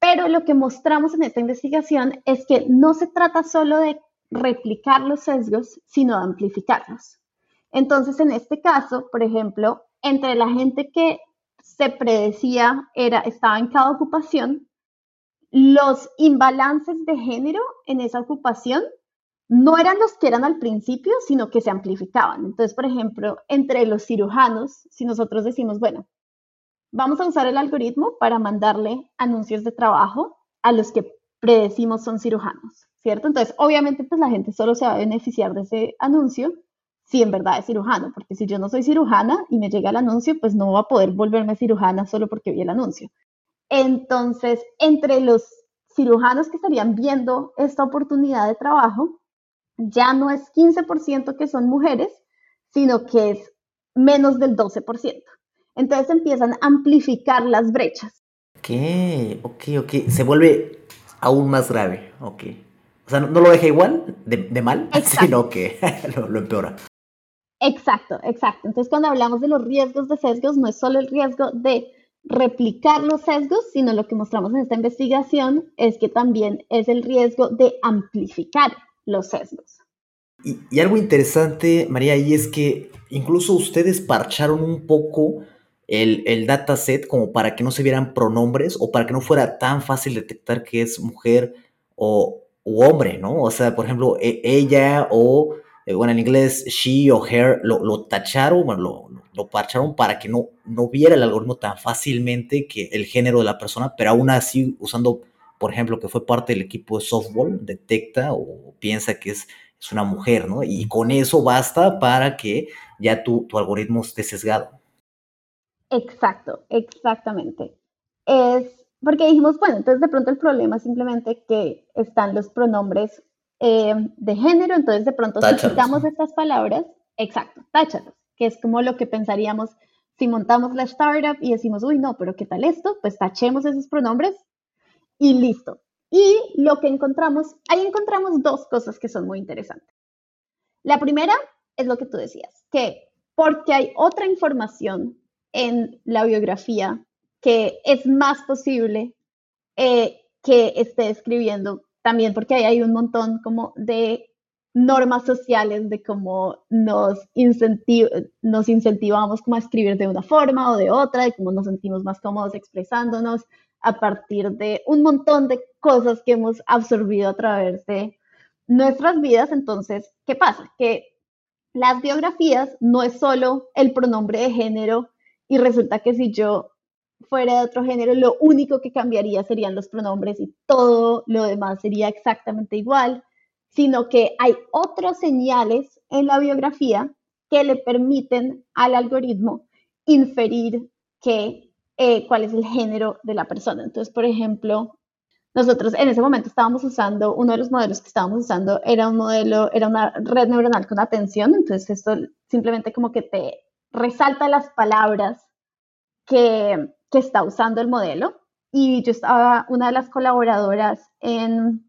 Pero lo que mostramos en esta investigación es que no se trata solo de replicar los sesgos, sino de amplificarlos. Entonces, en este caso, por ejemplo, entre la gente que se predecía era, estaba en cada ocupación, los imbalances de género en esa ocupación no eran los que eran al principio, sino que se amplificaban. Entonces, por ejemplo, entre los cirujanos, si nosotros decimos, bueno, vamos a usar el algoritmo para mandarle anuncios de trabajo a los que predecimos son cirujanos, ¿cierto? Entonces, obviamente, pues la gente solo se va a beneficiar de ese anuncio si en verdad es cirujano, porque si yo no soy cirujana y me llega el anuncio, pues no va a poder volverme cirujana solo porque vi el anuncio. Entonces, entre los cirujanos que estarían viendo esta oportunidad de trabajo, ya no es quince por ciento que son mujeres, sino que es menos del doce por ciento. Entonces empiezan a amplificar las brechas. ¿Qué? Ok, ok. Se vuelve aún más grave. Ok. O sea, no, no lo deja igual de, de mal, exacto, sino que lo, lo empeora. Exacto, exacto. Entonces, cuando hablamos de los riesgos de sesgos, no es solo el riesgo de replicar los sesgos, sino lo que mostramos en esta investigación es que también es el riesgo de amplificar los sesgos. Y, y algo interesante, María, y es que incluso ustedes parcharon un poco el, el dataset como para que no se vieran pronombres o para que no fuera tan fácil detectar que es mujer o, o hombre, ¿no? O sea, por ejemplo, e- ella o, eh, bueno, en inglés, she o her, lo, lo tacharon, bueno, lo, lo parcharon para que no, no viera el algoritmo tan fácilmente que el género de la persona, pero aún así usando, por ejemplo, que fue parte del equipo de softball, detecta o piensa que es, es una mujer, ¿no? Y con eso basta para que ya tu, tu algoritmo esté sesgado. Exacto, exactamente. Es porque dijimos, bueno, entonces de pronto el problema es simplemente que están los pronombres eh, de género, entonces de pronto táchalos, si quitamos estas palabras, exacto, táchalos, que es como lo que pensaríamos si montamos la startup y decimos, uy, no, pero ¿qué tal esto? Pues tachemos esos pronombres y listo. Y lo que encontramos, ahí encontramos dos cosas que son muy interesantes. La primera es lo que tú decías, que porque hay otra información en la biografía que es más posible eh, que esté escribiendo, también porque ahí hay un montón como de normas sociales de cómo nos, incentiv- nos incentivamos como a escribir de una forma o de otra, de cómo nos sentimos más cómodos expresándonos, a partir de un montón de cosas que hemos absorbido a través de nuestras vidas. Entonces, ¿qué pasa? Que las biografías no es solo el pronombre de género y resulta que si yo fuera de otro género, lo único que cambiaría serían los pronombres y todo lo demás sería exactamente igual, sino que hay otros señales en la biografía que le permiten al algoritmo inferir que Eh, cuál es el género de la persona. Entonces, por ejemplo, nosotros en ese momento estábamos usando, uno de los modelos que estábamos usando era un modelo, era una red neuronal con atención, entonces esto simplemente como que te resalta las palabras que, que está usando el modelo, y yo estaba, una de las colaboradoras en,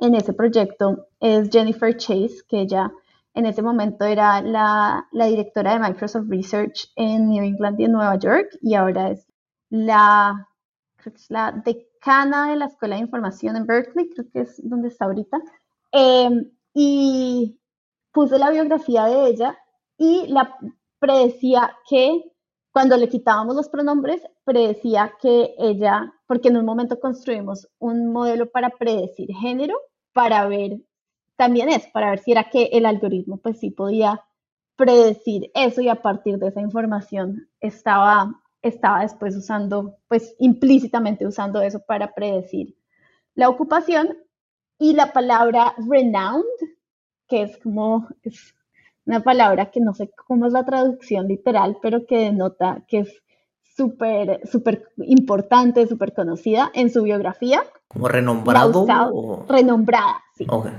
en ese proyecto es Jennifer Chase, que ella en ese momento era la, la directora de Microsoft Research en New England y en Nueva York, y ahora es La, creo que es la decana de la Escuela de Información en Berkeley, creo que es donde está ahorita, eh, y puse la biografía de ella y la predecía que cuando le quitábamos los pronombres, predecía que ella, porque en un momento construimos un modelo para predecir género, para ver, también es, para ver si era que el algoritmo pues sí podía predecir eso, y a partir de esa información estaba... estaba después usando, pues implícitamente usando eso para predecir la ocupación. Y la palabra renowned, que es como, es una palabra que no sé cómo es la traducción literal, pero que denota que es súper, súper importante, súper conocida en su biografía. ¿Como renombrado? Usaba, o... Renombrada, sí. Okay.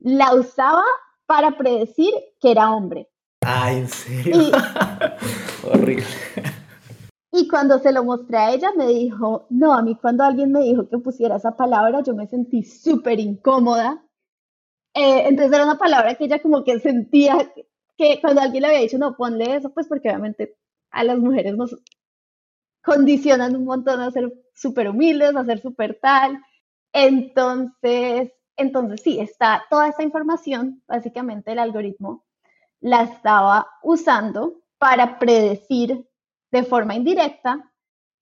La usaba para predecir que era hombre. Ah, ¿en serio? Y... horrible. Y cuando se lo mostré a ella, me dijo, no, a mí cuando alguien me dijo que pusiera esa palabra, yo me sentí súper incómoda. Eh, entonces era una palabra que ella como que sentía que cuando alguien le había dicho, no, ponle eso, pues porque obviamente a las mujeres nos condicionan un montón a ser súper humildes, a ser súper tal. Entonces, entonces sí, está toda esta información, básicamente el algoritmo la estaba usando para predecir de forma indirecta,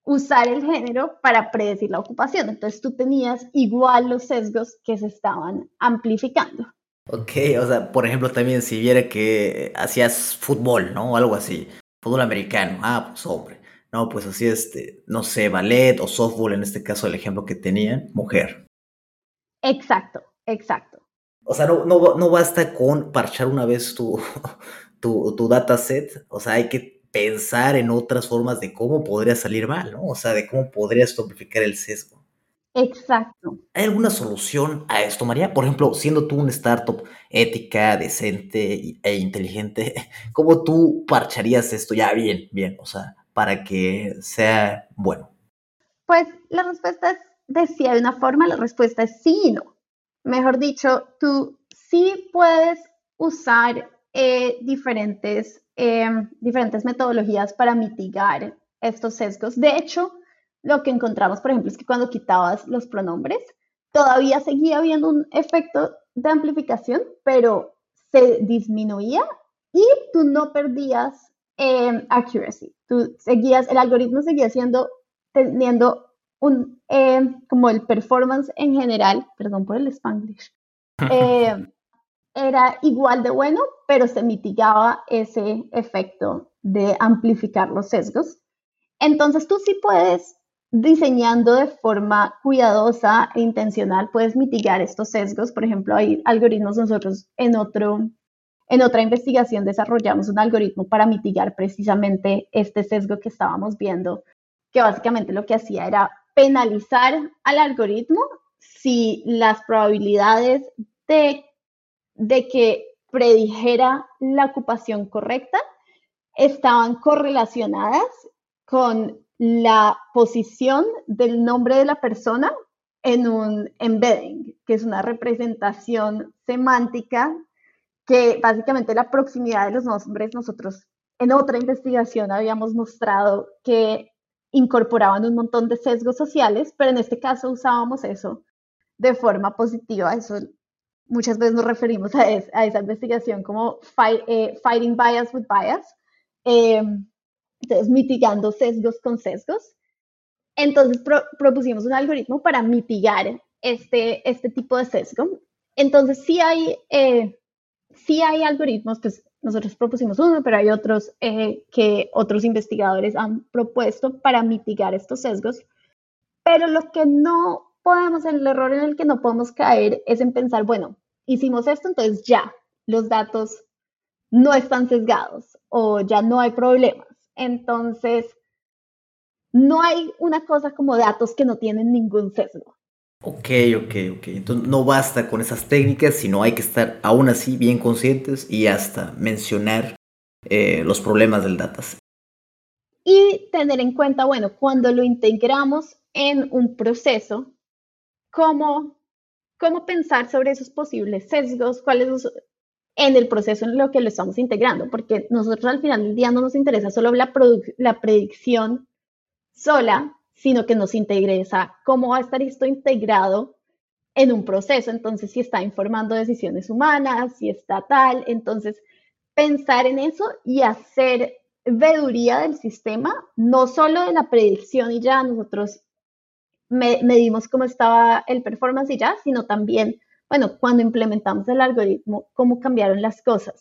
usar el género para predecir la ocupación. Entonces tú tenías igual los sesgos que se estaban amplificando. Ok, o sea, por ejemplo, también si viera que hacías fútbol, ¿no? O algo así, fútbol americano, ah, pues hombre. No, pues así, este, no sé, ballet o softball, en este caso el ejemplo que tenían, mujer. Exacto, exacto. O sea, no, no, no basta con parchar una vez tu, tu, tu dataset, o sea, hay que pensar en otras formas de cómo podría salir mal, ¿no? O sea, de cómo podrías amplificar el sesgo. Exacto. ¿Hay alguna solución a esto, María? Por ejemplo, siendo tú una startup ética, decente e inteligente, ¿cómo tú parcharías esto? Ya, bien, bien, o sea, para que sea bueno. Pues la respuesta es de si hay una forma, la respuesta es sí y no. Mejor dicho, tú sí puedes usar eh, diferentes, eh, diferentes metodologías para mitigar estos sesgos. De hecho, lo que encontramos, por ejemplo, es que cuando quitabas los pronombres, todavía seguía habiendo un efecto de amplificación, pero se disminuía y tú no perdías eh, accuracy. Tú seguías, el algoritmo seguía siendo, teniendo un, eh, como el performance en general, perdón por el spanglish, eh, era igual de bueno, pero se mitigaba ese efecto de amplificar los sesgos. Entonces tú sí puedes, diseñando de forma cuidadosa e intencional, puedes mitigar estos sesgos. Por ejemplo, hay algoritmos, nosotros en, otro, en otra investigación desarrollamos un algoritmo para mitigar precisamente este sesgo que estábamos viendo, que básicamente lo que hacía era penalizar al algoritmo si las probabilidades de, de que predijera la ocupación correcta estaban correlacionadas con la posición del nombre de la persona en un embedding, que es una representación semántica que básicamente la proximidad de los nombres, nosotros en otra investigación habíamos mostrado que incorporaban un montón de sesgos sociales, pero en este caso usábamos eso de forma positiva. Eso muchas veces nos referimos a, es, a esa investigación como fight, eh, Fighting Bias with Bias, eh, entonces mitigando sesgos con sesgos. Entonces pro, propusimos un algoritmo para mitigar este, este tipo de sesgo. Entonces sí hay, eh, sí hay algoritmos, pues nosotros propusimos uno, pero hay otros eh, que otros investigadores han propuesto para mitigar estos sesgos. Pero lo que no podemos, el error en el que no podemos caer es en pensar, bueno, hicimos esto, entonces ya los datos no están sesgados o ya no hay problemas. Entonces, no hay una cosa como datos que no tienen ningún sesgo. Ok, ok, ok. Entonces, no basta con esas técnicas, sino hay que estar aún así bien conscientes y hasta mencionar eh, los problemas del dataset. Y tener en cuenta, bueno, cuando lo integramos en un proceso, cómo, cómo pensar sobre esos posibles sesgos, cuáles los en el proceso en lo que lo estamos integrando, porque nosotros al final del día no nos interesa solo la, produ- la predicción sola, sino que nos interesa cómo va a estar esto integrado en un proceso. Entonces, si está informando decisiones humanas, si está tal, entonces pensar en eso y hacer veeduría del sistema, no solo de la predicción y ya nosotros me- medimos cómo estaba el performance y ya, sino también, bueno, cuando implementamos el algoritmo, ¿cómo cambiaron las cosas?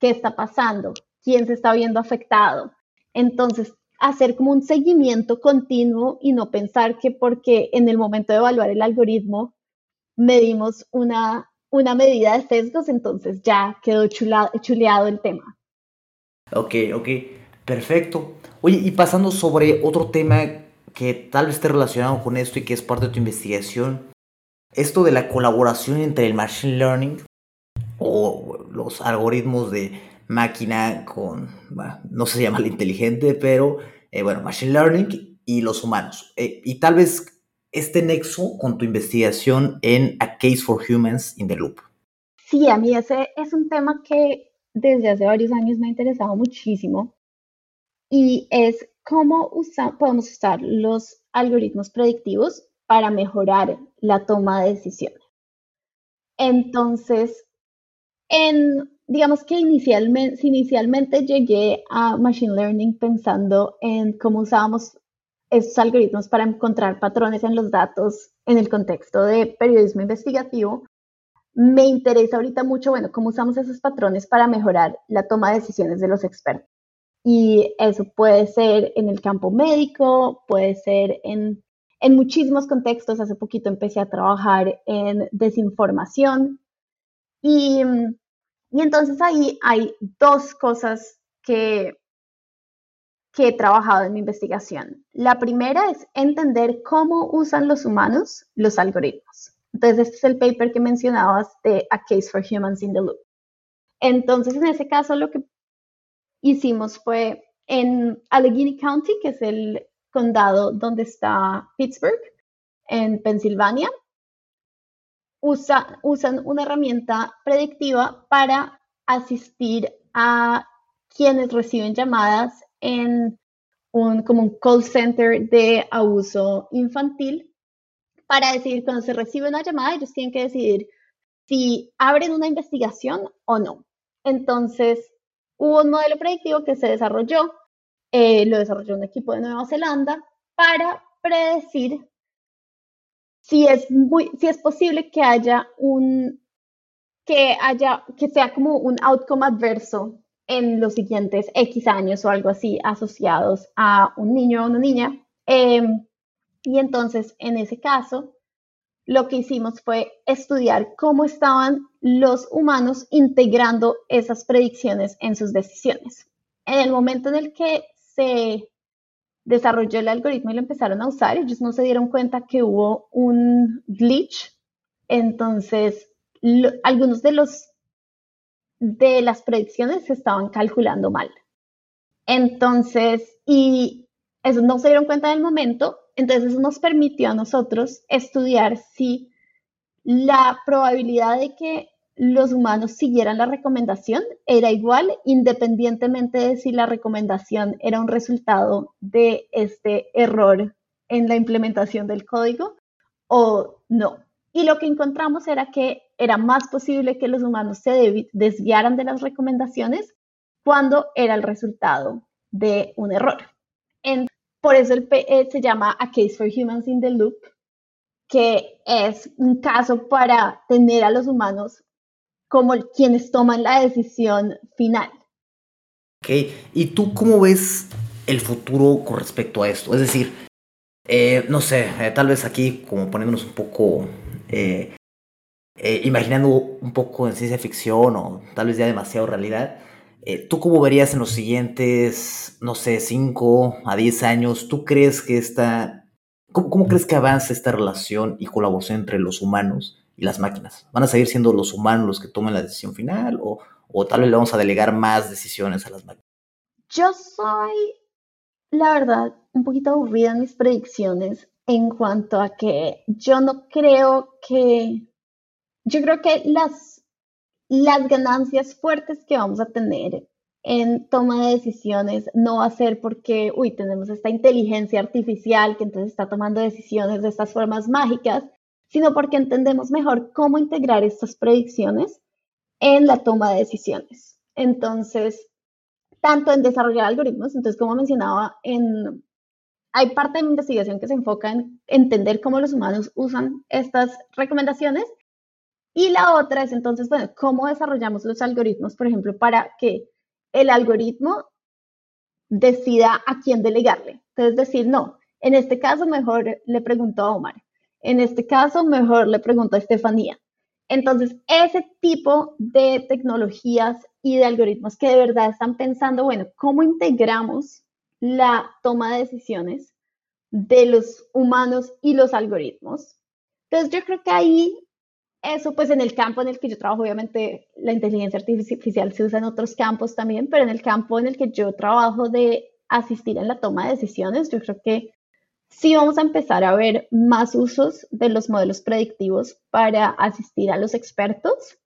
¿Qué está pasando? ¿Quién se está viendo afectado? Entonces, hacer como un seguimiento continuo y no pensar que porque en el momento de evaluar el algoritmo medimos una, una medida de sesgos, entonces ya quedó chula, chuleado el tema. Ok, ok, perfecto. Oye, y pasando sobre otro tema que tal vez esté relacionado con esto y que es parte de tu investigación, esto de la colaboración entre el machine learning o los algoritmos de máquina con, bueno, no se llama el inteligente, pero eh, bueno, machine learning y los humanos. Eh, y tal vez este nexo con tu investigación en A Case for Humans in the Loop. Sí, a mí ese es un tema que desde hace varios años me ha interesado muchísimo y es cómo usa, podemos usar los algoritmos predictivos para mejorar la toma de decisiones. Entonces, en, digamos que inicialmente, si inicialmente llegué a Machine Learning pensando en cómo usábamos estos algoritmos para encontrar patrones en los datos en el contexto de periodismo investigativo, me interesa ahorita mucho, bueno, cómo usamos esos patrones para mejorar la toma de decisiones de los expertos. Y eso puede ser en el campo médico, puede ser en, en muchísimos contextos. Hace poquito empecé a trabajar en desinformación. Y, y entonces ahí hay dos cosas que, que he trabajado en mi investigación. La primera es entender cómo usan los humanos los algoritmos. Entonces, este es el paper que mencionabas de A Case for Humans in the Loop. Entonces, en ese caso, lo que hicimos fue en Allegheny County, que es el condado donde está Pittsburgh, en Pensilvania, usa, usan una herramienta predictiva para asistir a quienes reciben llamadas en un, como un call center de abuso infantil, para decidir cuando se recibe una llamada, ellos tienen que decidir si abren una investigación o no. Entonces, hubo un modelo predictivo que se desarrolló, eh, lo desarrolló un equipo de Nueva Zelanda, para predecir si es, muy, si es posible que haya un, que haya, que sea como un outcome adverso en los siguientes X años o algo así asociados a un niño o una niña. Eh, Y entonces, en ese caso, lo que hicimos fue estudiar cómo estaban los humanos integrando esas predicciones en sus decisiones. En el momento en el que se desarrolló el algoritmo y lo empezaron a usar, ellos no se dieron cuenta que hubo un glitch. Entonces, lo, algunos de, los, de las predicciones se estaban calculando mal. Entonces, y eso no se dieron cuenta en el momento. Entonces, eso nos permitió a nosotros estudiar si la probabilidad de que los humanos siguieran la recomendación era igual, independientemente de si la recomendación era un resultado de este error en la implementación del código o no. Y lo que encontramos era que era más posible que los humanos se desviaran de las recomendaciones cuando era el resultado de un error. Entonces, por eso el P E se llama A Case for Humans in the Loop, que es un caso para tener a los humanos como quienes toman la decisión final. Ok, ¿y tú cómo ves el futuro con respecto a esto? Es decir, eh, no sé, eh, tal vez aquí como poniéndonos un poco, eh, eh, imaginando un poco en ciencia ficción o tal vez ya demasiado realidad, Eh, ¿tú cómo verías en los siguientes, no sé, cinco a diez años? ¿Tú crees que esta... ¿Cómo, cómo crees que avance esta relación y colaboración entre los humanos y las máquinas? ¿Van a seguir siendo los humanos los que tomen la decisión final? ¿O, o tal vez le vamos a delegar más decisiones a las máquinas? Yo soy, la verdad, un poquito aburrida en mis predicciones en cuanto a que yo no creo que... Yo creo que las... Las ganancias fuertes que vamos a tener en toma de decisiones no va a ser porque, uy, tenemos esta inteligencia artificial que entonces está tomando decisiones de estas formas mágicas, sino porque entendemos mejor cómo integrar estas predicciones en la toma de decisiones. Entonces, tanto en desarrollar algoritmos, entonces como mencionaba, en, hay parte de mi investigación que se enfoca en entender cómo los humanos usan estas recomendaciones. Y la otra es entonces, bueno, ¿cómo desarrollamos los algoritmos, por ejemplo, para que el algoritmo decida a quién delegarle? Entonces decir, no, en este caso mejor le pregunto a Omar, en este caso mejor le pregunto a Estefanía. Entonces, ese tipo de tecnologías y de algoritmos que de verdad están pensando, bueno, ¿cómo integramos la toma de decisiones de los humanos y los algoritmos? Entonces, yo creo que ahí... Eso, pues, en el campo en el que yo trabajo, obviamente, la inteligencia artificial se usa en otros campos también, pero en el campo en el que yo trabajo de asistir en la toma de decisiones, yo creo que sí vamos a empezar a ver más usos de los modelos predictivos para asistir a los expertos.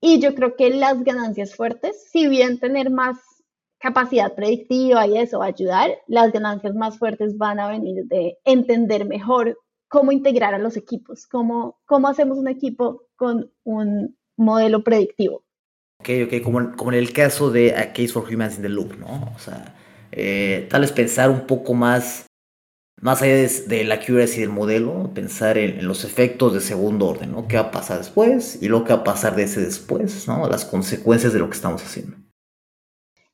Y yo creo que las ganancias fuertes, si bien tener más capacidad predictiva y eso va a ayudar, las ganancias más fuertes van a venir de entender mejor cómo integrar a los equipos, cómo, cómo hacemos un equipo con un modelo predictivo. Ok, ok, como, como en el caso de A Case for Humans in the Loop, ¿no? O sea, eh, tal vez pensar un poco más, más allá de, de la accuracy del modelo, pensar en, en los efectos de segundo orden, ¿no? ¿Qué va a pasar después? Y lo que va a pasar de ese después, ¿no? Las consecuencias de lo que estamos haciendo.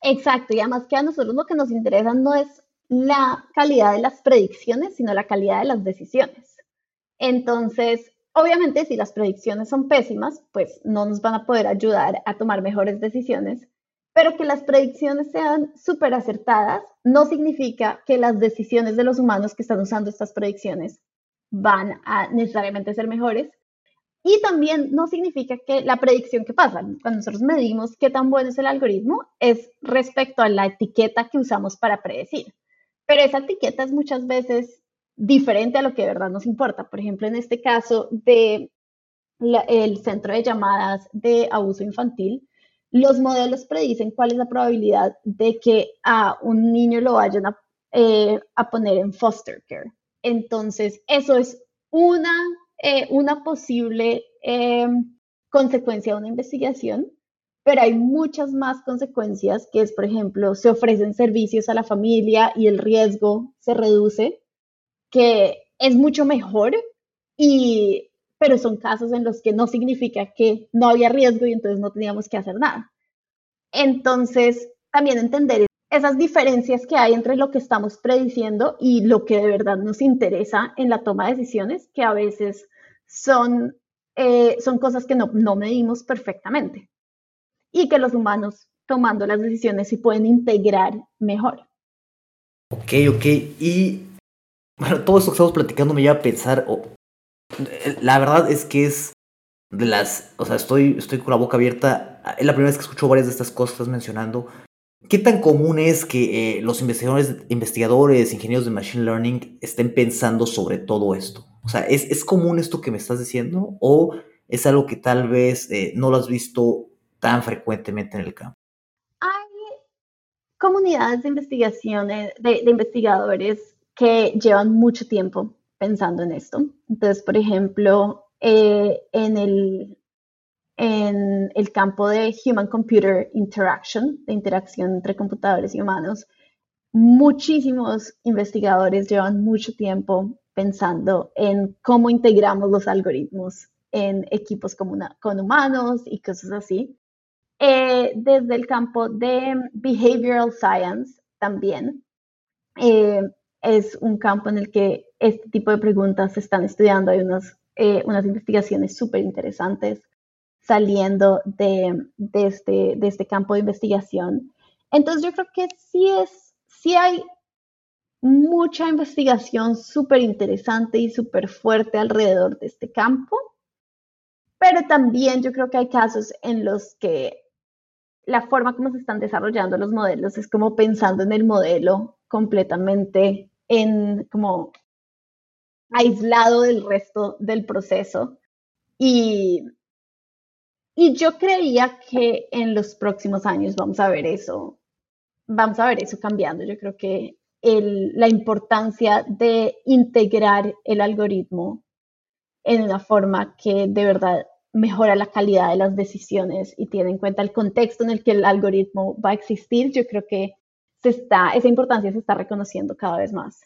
Exacto, y además que a nosotros lo que nos interesa no es la calidad de las predicciones, sino la calidad de las decisiones. Entonces, obviamente, si las predicciones son pésimas, pues no nos van a poder ayudar a tomar mejores decisiones, pero que las predicciones sean súper acertadas no significa que las decisiones de los humanos que están usando estas predicciones van a necesariamente ser mejores, y también no significa que la predicción que pasa, cuando nosotros medimos qué tan bueno es el algoritmo, es respecto a la etiqueta que usamos para predecir. Pero esa etiqueta es muchas veces diferente a lo que de verdad nos importa. Por ejemplo, en este caso del centro de llamadas de abuso infantil, los modelos predicen cuál es la probabilidad de que a un niño lo vayan a, eh, a poner en foster care. Entonces, eso es una, eh, una posible eh, consecuencia de una investigación. Pero hay muchas más consecuencias que es, por ejemplo, se ofrecen servicios a la familia y el riesgo se reduce, que es mucho mejor, y, pero son casos en los que no significa que no había riesgo y entonces no teníamos que hacer nada. Entonces, también entender esas diferencias que hay entre lo que estamos prediciendo y lo que de verdad nos interesa en la toma de decisiones, que a veces son, eh, son cosas que no, no medimos perfectamente. Y que los humanos tomando las decisiones sí pueden integrar mejor. Ok, ok. Y bueno, todo esto que estamos platicando me lleva a pensar, oh, la verdad es que es de las, o sea, estoy, estoy con la boca abierta, es la primera vez que escucho varias de estas cosas que estás mencionando. ¿Qué tan común es que eh, los investigadores, investigadores, ingenieros de Machine Learning estén pensando sobre todo esto? O sea, ¿es, es común esto que me estás diciendo o es algo que tal vez eh, no lo has visto tan frecuentemente en el campo? Hay comunidades de investigaciones, de, de investigadores que llevan mucho tiempo pensando en esto. Entonces, por ejemplo, eh, en, el, en el campo de Human-Computer Interaction, de interacción entre computadores y humanos, muchísimos investigadores llevan mucho tiempo pensando en cómo integramos los algoritmos en equipos con, una, con humanos y cosas así. Eh, desde el campo de behavioral science también eh, es un campo en el que este tipo de preguntas se están estudiando. Hay unos, eh, unas investigaciones súper interesantes saliendo de, de, este, de este campo de investigación. Entonces yo creo que sí, es, sí hay mucha investigación súper interesante y súper fuerte alrededor de este campo, pero también yo creo que hay casos en los que la forma como se están desarrollando los modelos es como pensando en el modelo completamente en como aislado del resto del proceso. Y, y yo creía que en los próximos años vamos a ver eso, vamos a ver eso cambiando. Yo creo que el, la importancia de integrar el algoritmo en una forma que de verdad mejora la calidad de las decisiones y tiene en cuenta el contexto en el que el algoritmo va a existir, yo creo que se está, esa importancia se está reconociendo cada vez más.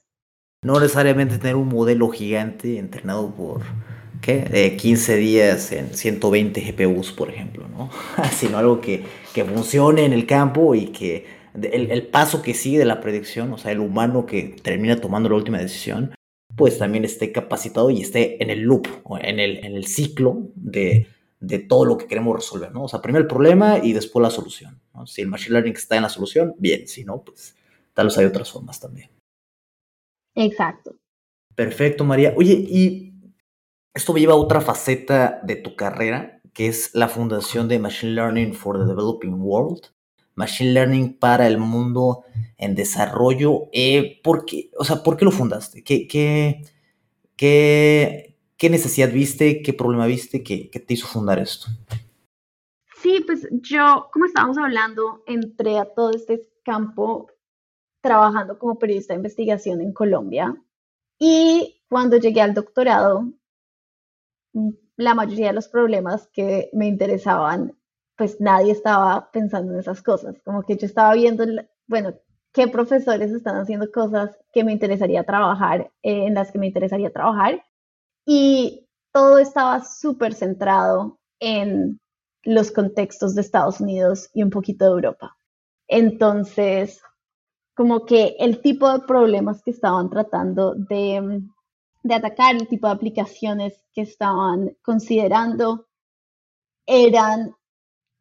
No necesariamente tener un modelo gigante entrenado por ¿qué? Eh, quince días en ciento veinte G P Us, por ejemplo, ¿no? Sino algo que, que funcione en el campo y que el, el paso que sigue de la predicción, o sea, el humano que termina tomando la última decisión, pues también esté capacitado y esté en el loop, en el, en el ciclo de, de todo lo que queremos resolver, ¿no? O sea, primero el problema y después la solución, ¿no? Si el Machine Learning está en la solución, bien. Si no, pues tal vez hay otras formas también. Exacto. Perfecto, María. Oye, y esto me lleva a otra faceta de tu carrera, que es la fundación de Machine Learning for the Developing World. Machine Learning para el mundo en desarrollo. Eh, ¿por qué? O sea, ¿por qué lo fundaste? ¿Qué, qué, qué, qué necesidad viste? ¿Qué problema viste? ¿Qué, qué te hizo fundar esto? Sí, pues yo, como estábamos hablando, entré a todo este campo trabajando como periodista de investigación en Colombia. Y cuando llegué al doctorado, la mayoría de los problemas que me interesaban, pues nadie estaba pensando en esas cosas. Como que yo estaba viendo, bueno, qué profesores están haciendo cosas que me interesaría trabajar, eh, en las que me interesaría trabajar. Y todo estaba súper centrado en los contextos de Estados Unidos y un poquito de Europa. Entonces, como que el tipo de problemas que estaban tratando de, de atacar, el tipo de aplicaciones que estaban considerando, eran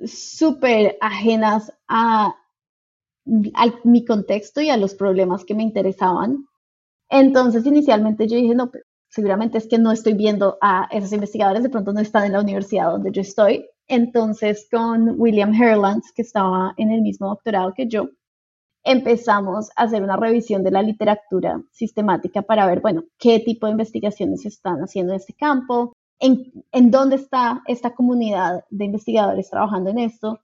súper ajenas a, a mi contexto y a los problemas que me interesaban. Entonces, inicialmente yo dije, no, pero seguramente es que no estoy viendo a esos investigadores, de pronto no están en la universidad donde yo estoy. Entonces, con William Herlands, que estaba en el mismo doctorado que yo, empezamos a hacer una revisión de la literatura sistemática para ver, bueno, qué tipo de investigaciones se están haciendo en este campo, en, en dónde está esta comunidad de investigadores trabajando en esto.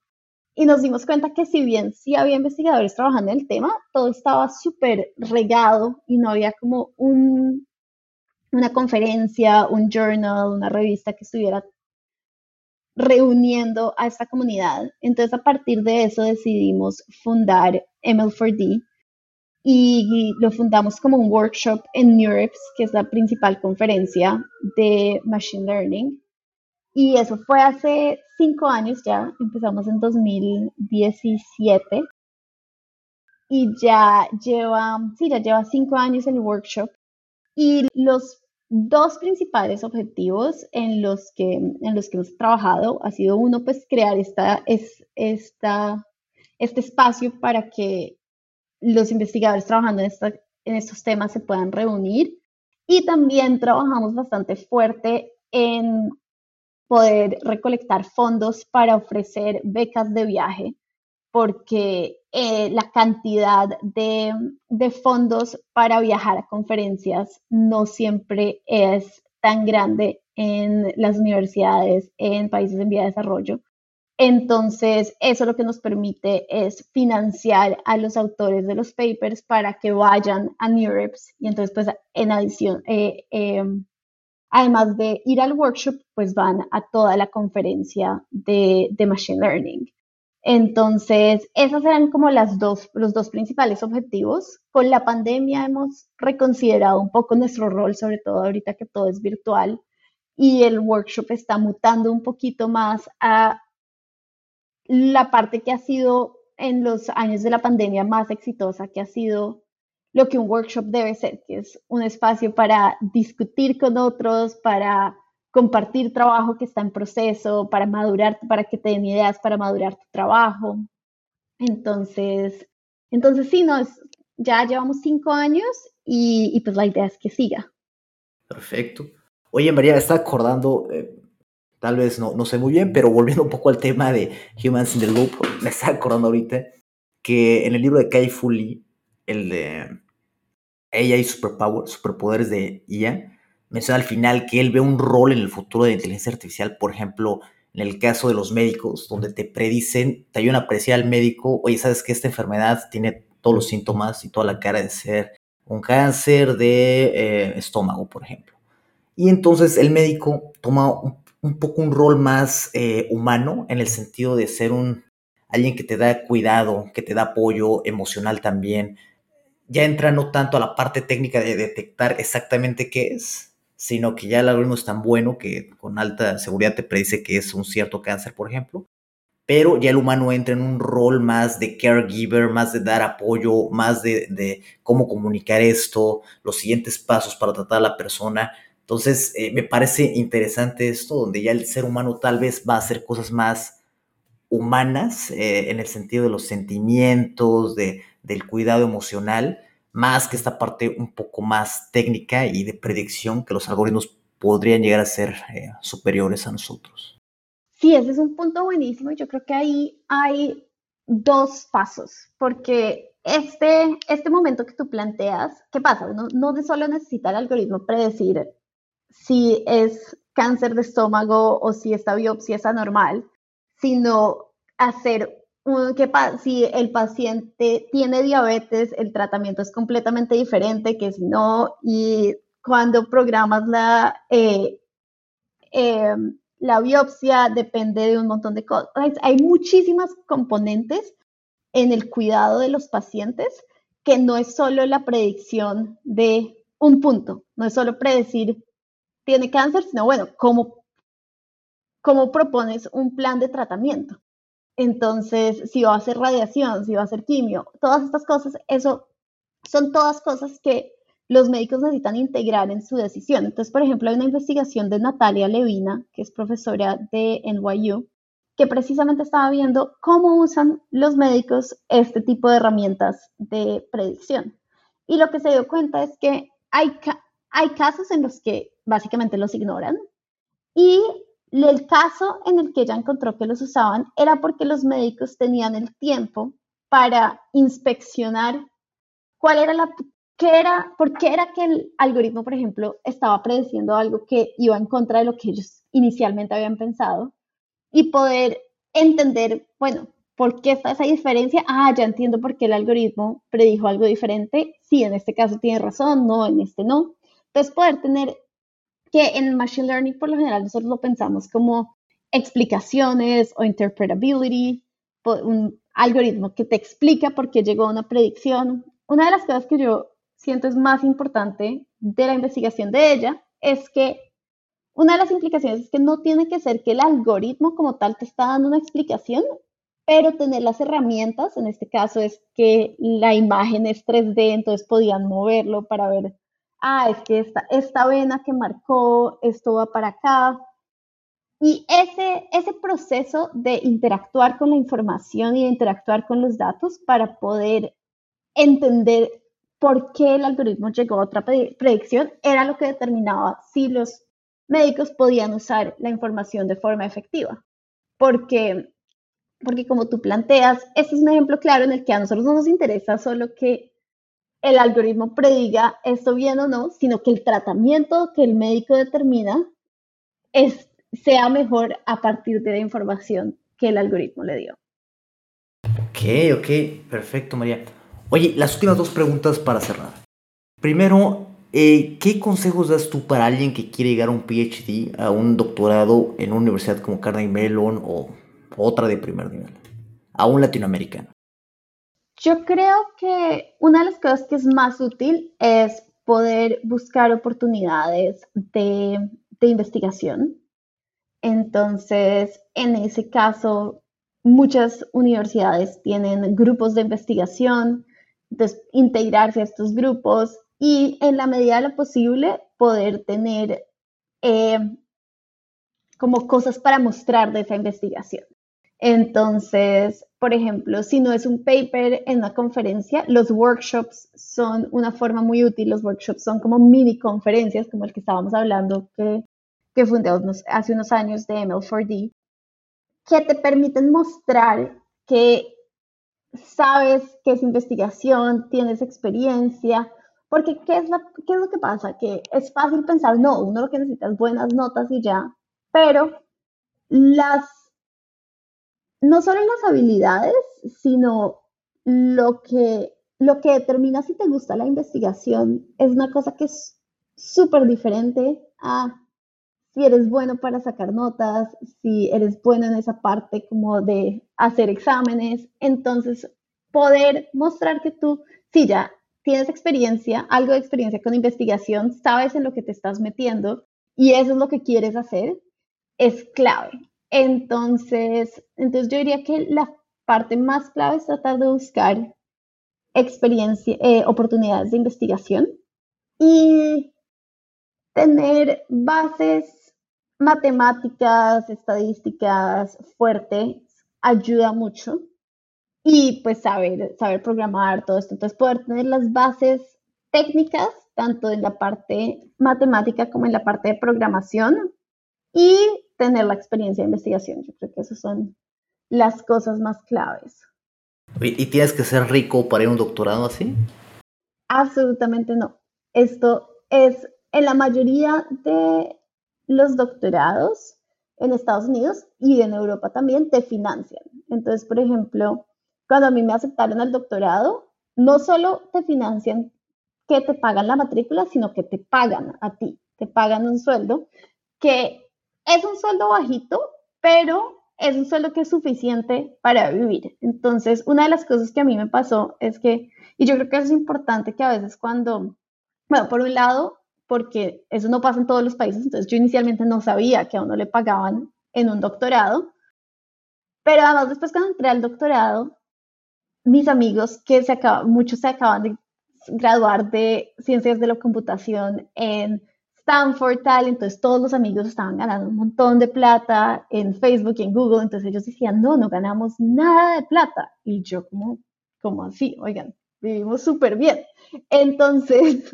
Y nos dimos cuenta que si bien sí había investigadores trabajando en el tema, todo estaba súper regado y no había como un, una conferencia, un journal, una revista que estuviera reuniendo a esta comunidad. Entonces, a partir de eso decidimos fundar M L four D y lo fundamos como un workshop en NeurIPS, que es la principal conferencia de Machine Learning. Y eso fue hace cinco años ya, empezamos en dos mil diecisiete. Y ya lleva, sí, ya lleva cinco años el workshop. Y los dos principales objetivos en los que, en los que hemos trabajado ha sido, uno, pues crear esta, es, esta, este espacio para que los investigadores trabajando en, esta, en estos temas se puedan reunir, y también trabajamos bastante fuerte en poder recolectar fondos para ofrecer becas de viaje, porque eh, la cantidad de, de fondos para viajar a conferencias no siempre es tan grande en las universidades, en países en vía de desarrollo. Entonces, eso lo que nos permite es financiar a los autores de los papers para que vayan a NeurIPS. Y entonces, pues, en adición, eh, eh, además de ir al workshop, pues van a toda la conferencia de, de Machine Learning. Entonces, esos eran como las dos, los dos principales objetivos. Con la pandemia hemos reconsiderado un poco nuestro rol, sobre todo ahorita que todo es virtual, y el workshop está mutando un poquito más a la parte que ha sido en los años de la pandemia más exitosa, que ha sido lo que un workshop debe ser, que es un espacio para discutir con otros, para compartir trabajo que está en proceso, para madurar, para que te den ideas para madurar tu trabajo. Entonces, entonces sí, nos, ya llevamos cinco años y, y pues la idea es que siga. Perfecto. Oye, María, está acordando, eh, tal vez no, no sé muy bien, pero volviendo un poco al tema de Humans in the Loop, me está acordando ahorita que en el libro de Kai-Fu Lee, el de A I Superpower, Superpoderes de I A, menciona al final que él ve un rol en el futuro de la inteligencia artificial, por ejemplo, en el caso de los médicos, donde te predicen, te ayudan a apreciar al médico, oye, sabes que esta enfermedad tiene todos los síntomas y toda la cara de ser un cáncer de eh, estómago, por ejemplo. Y entonces el médico toma un, un poco un rol más eh, humano, en el sentido de ser un alguien que te da cuidado, que te da apoyo emocional también. Ya entra no tanto a la parte técnica de detectar exactamente qué es, sino que ya el algoritmo es tan bueno que con alta seguridad te predice que es un cierto cáncer, por ejemplo, pero ya el humano entra en un rol más de caregiver, más de dar apoyo, más de, de cómo comunicar esto, los siguientes pasos para tratar a la persona. Entonces, eh, me parece interesante esto, donde ya el ser humano tal vez va a hacer cosas más humanas, eh, en el sentido de los sentimientos, de, del cuidado emocional, más que esta parte un poco más técnica y de predicción, que los algoritmos podrían llegar a ser eh, superiores a nosotros. Sí, ese es un punto buenísimo. Yo creo que ahí hay dos pasos, porque este, este momento que tú planteas, ¿qué pasa? No, no solo necesita el algoritmo predecir si es cáncer de estómago o si esta biopsia es anormal, sino hacer que si el paciente tiene diabetes, el tratamiento es completamente diferente que si no, y cuando programas la, eh, eh, la biopsia depende de un montón de cosas. Hay muchísimas componentes en el cuidado de los pacientes que no es solo la predicción de un punto, no es solo predecir tiene cáncer, sino bueno, ¿cómo, cómo propones un plan de tratamiento? Entonces, si va a hacer radiación, si va a hacer quimio, todas estas cosas, eso son todas cosas que los médicos necesitan integrar en su decisión. Entonces, por ejemplo, hay una investigación de Natalia Levina, que es profesora de N Y U, que precisamente estaba viendo cómo usan los médicos este tipo de herramientas de predicción. Y lo que se dio cuenta es que hay, ca- hay casos en los que básicamente los ignoran, y el caso en el que ella encontró que los usaban era porque los médicos tenían el tiempo para inspeccionar cuál era la... ¿Qué era, ¿Por qué era que el algoritmo, por ejemplo, estaba predeciendo algo que iba en contra de lo que ellos inicialmente habían pensado? Y poder entender, bueno, ¿por qué está esa diferencia? Ah, ya entiendo por qué el algoritmo predijo algo diferente. Sí, en este caso tiene razón, no, en este no. Entonces, poder tener que en Machine Learning, por lo general, nosotros lo pensamos como explicaciones o interpretability, un algoritmo que te explica por qué llegó a una predicción. Una de las cosas que yo siento es más importante de la investigación de ella, es que una de las implicaciones es que no tiene que ser que el algoritmo como tal te está dando una explicación, pero tener las herramientas, en este caso es que la imagen es tres D, entonces podían moverlo para ver, ah, es que esta, esta vena que marcó, esto va para acá. Y ese, ese proceso de interactuar con la información y de interactuar con los datos para poder entender por qué el algoritmo llegó a otra predicción era lo que determinaba si los médicos podían usar la información de forma efectiva. Porque, porque como tú planteas, este es un ejemplo claro en el que a nosotros no nos interesa solo que el algoritmo prediga esto bien o no, sino que el tratamiento que el médico determina es, sea mejor a partir de la información que el algoritmo le dio. Ok, ok, perfecto, María. Oye, las últimas dos preguntas para cerrar. Primero, eh, ¿qué consejos das tú para alguien que quiere llegar a un P H D, a un doctorado en una universidad como Carnegie Mellon o otra de primer nivel, a un latinoamericano? Yo creo que una de las cosas que es más útil es poder buscar oportunidades de, de investigación. Entonces, en ese caso, muchas universidades tienen grupos de investigación. Entonces, integrarse a estos grupos y en la medida de lo posible poder tener eh, como cosas para mostrar de esa investigación. Entonces, por ejemplo, si no es un paper en una conferencia, los workshops son una forma muy útil. Los workshops son como mini conferencias, como el que estábamos hablando que, que fundé unos, hace unos años de M L four D, que te permiten mostrar que sabes qué es investigación, tienes experiencia, porque ¿qué es, la, ¿qué es lo que pasa? Que es fácil pensar, no, uno lo que necesita es buenas notas y ya, pero las, no solo las habilidades, sino lo que, lo que determina si te gusta la investigación es una cosa que es súper diferente a si eres bueno para sacar notas, si eres bueno en esa parte como de hacer exámenes. Entonces, poder mostrar que tú, si ya tienes experiencia, algo de experiencia con investigación, sabes en lo que te estás metiendo y eso es lo que quieres hacer, es clave. Entonces, entonces yo diría que la parte más clave es tratar de buscar experiencia, eh, oportunidades de investigación y tener bases matemáticas, estadísticas fuertes ayuda mucho y pues saber, saber programar todo esto. Entonces poder tener las bases técnicas tanto en la parte matemática como en la parte de programación y tener la experiencia de investigación. Yo creo que esas son las cosas más claves. ¿Y tienes que ser rico para ir a un doctorado así? Absolutamente no. Esto es en la mayoría de los doctorados en Estados Unidos y en Europa también te financian. Entonces, por ejemplo, cuando a mí me aceptaron al doctorado, no solo te financian que te pagan la matrícula, sino que te pagan a ti, te pagan un sueldo que es un sueldo bajito, pero es un sueldo que es suficiente para vivir. Entonces, una de las cosas que a mí me pasó es que, y yo creo que eso es importante, que a veces cuando, bueno, por un lado, porque eso no pasa en todos los países, entonces yo inicialmente no sabía que a uno le pagaban en un doctorado, pero además después cuando entré al doctorado, mis amigos que se acaban, muchos se acaban de graduar de ciencias de la computación en Stanford, tal, entonces todos los amigos estaban ganando un montón de plata en Facebook y en Google, entonces ellos decían, no, no ganamos nada de plata, y yo como, como así, oigan, vivimos súper bien. Entonces,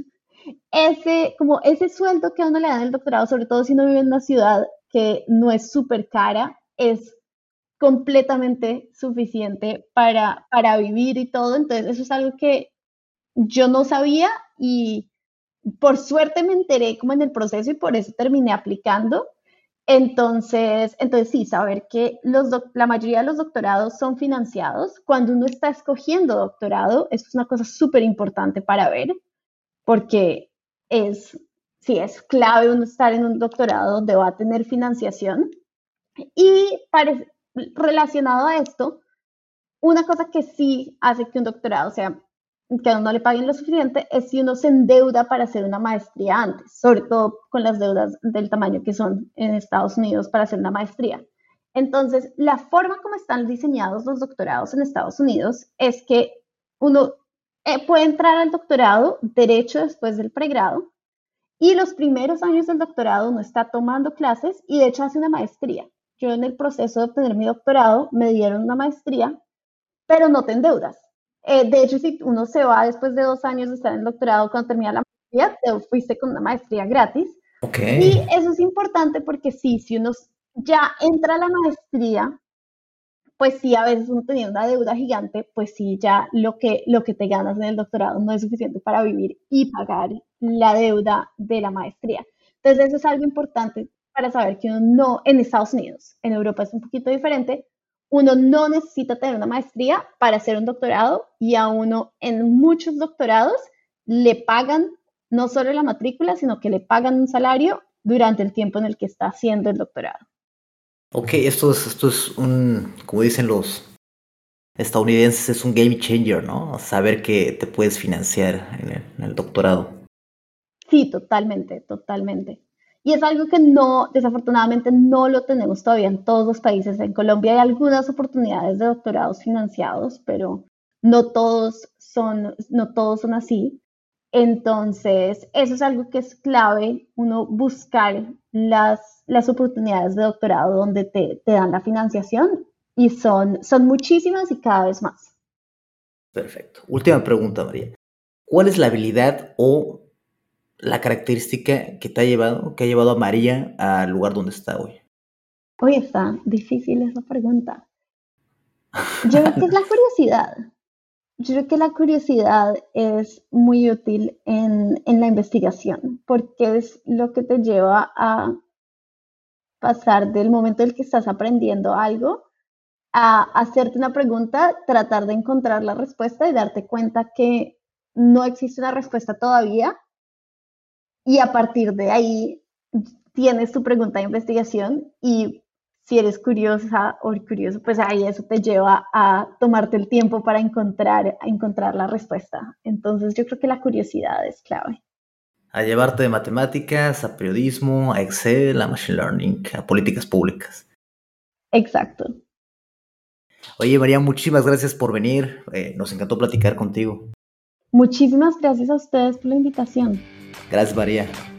ese, como ese sueldo que a uno le dan en el doctorado, sobre todo si uno vive en una ciudad que no es súper cara, es completamente suficiente para, para vivir y todo, entonces eso es algo que yo no sabía y por suerte me enteré como en el proceso y por eso terminé aplicando. Entonces, entonces sí, saber que los doc- la mayoría de los doctorados son financiados. Cuando uno está escogiendo doctorado, eso es una cosa súper importante para ver, porque es, sí, es clave uno estar en un doctorado donde va a tener financiación. Y pare- relacionado a esto, una cosa que sí hace que un doctorado sea, que a uno le paguen lo suficiente, es si uno se endeuda para hacer una maestría antes, sobre todo con las deudas del tamaño que son en Estados Unidos para hacer una maestría. Entonces, la forma como están diseñados los doctorados en Estados Unidos es que uno puede entrar al doctorado derecho después del pregrado y los primeros años del doctorado uno está tomando clases y de hecho hace una maestría. Yo en el proceso de obtener mi doctorado me dieron una maestría, pero no te endeudas. Eh, de hecho, si uno se va después de dos años de estar en el doctorado, cuando termina la maestría, te fuiste con una maestría gratis. Okay. Y eso es importante porque sí, si uno ya entra a la maestría, pues sí, a veces uno tenía una deuda gigante, pues sí, ya lo que, lo que te ganas en el doctorado no es suficiente para vivir y pagar la deuda de la maestría. Entonces, eso es algo importante para saber que uno no, en Estados Unidos, en Europa es un poquito diferente, uno no necesita tener una maestría para hacer un doctorado y a uno en muchos doctorados le pagan no solo la matrícula, sino que le pagan un salario durante el tiempo en el que está haciendo el doctorado. Ok, esto es, esto es un, como dicen los estadounidenses, es un game changer, ¿no? Saber que te puedes financiar en el, en el doctorado. Sí, totalmente, totalmente. Y es algo que no, desafortunadamente, no lo tenemos todavía en todos los países. En Colombia hay algunas oportunidades de doctorados financiados, pero no todos son, no todos son así. Entonces, eso es algo que es clave, uno buscar las, las oportunidades de doctorado donde te, te dan la financiación y son, son muchísimas y cada vez más. Perfecto. Última pregunta, María. ¿Cuál es la habilidad o la característica que te ha llevado, que ha llevado a María al lugar donde está hoy? Hoy está difícil esa pregunta. Yo creo que es la curiosidad. Yo creo que la curiosidad es muy útil en, en la investigación, porque es lo que te lleva a pasar del momento en el que estás aprendiendo algo a hacerte una pregunta, tratar de encontrar la respuesta y darte cuenta que no existe una respuesta todavía. Y a partir de ahí tienes tu pregunta de investigación y si eres curiosa o curioso, pues ahí eso te lleva a tomarte el tiempo para encontrar, a encontrar la respuesta. Entonces yo creo que la curiosidad es clave. A llevarte de matemáticas, a periodismo, a Excel, a Machine Learning, a políticas públicas. Exacto. Oye, María, muchísimas gracias por venir. Eh, nos encantó platicar contigo. Muchísimas gracias a ustedes por la invitación. Gracias, María.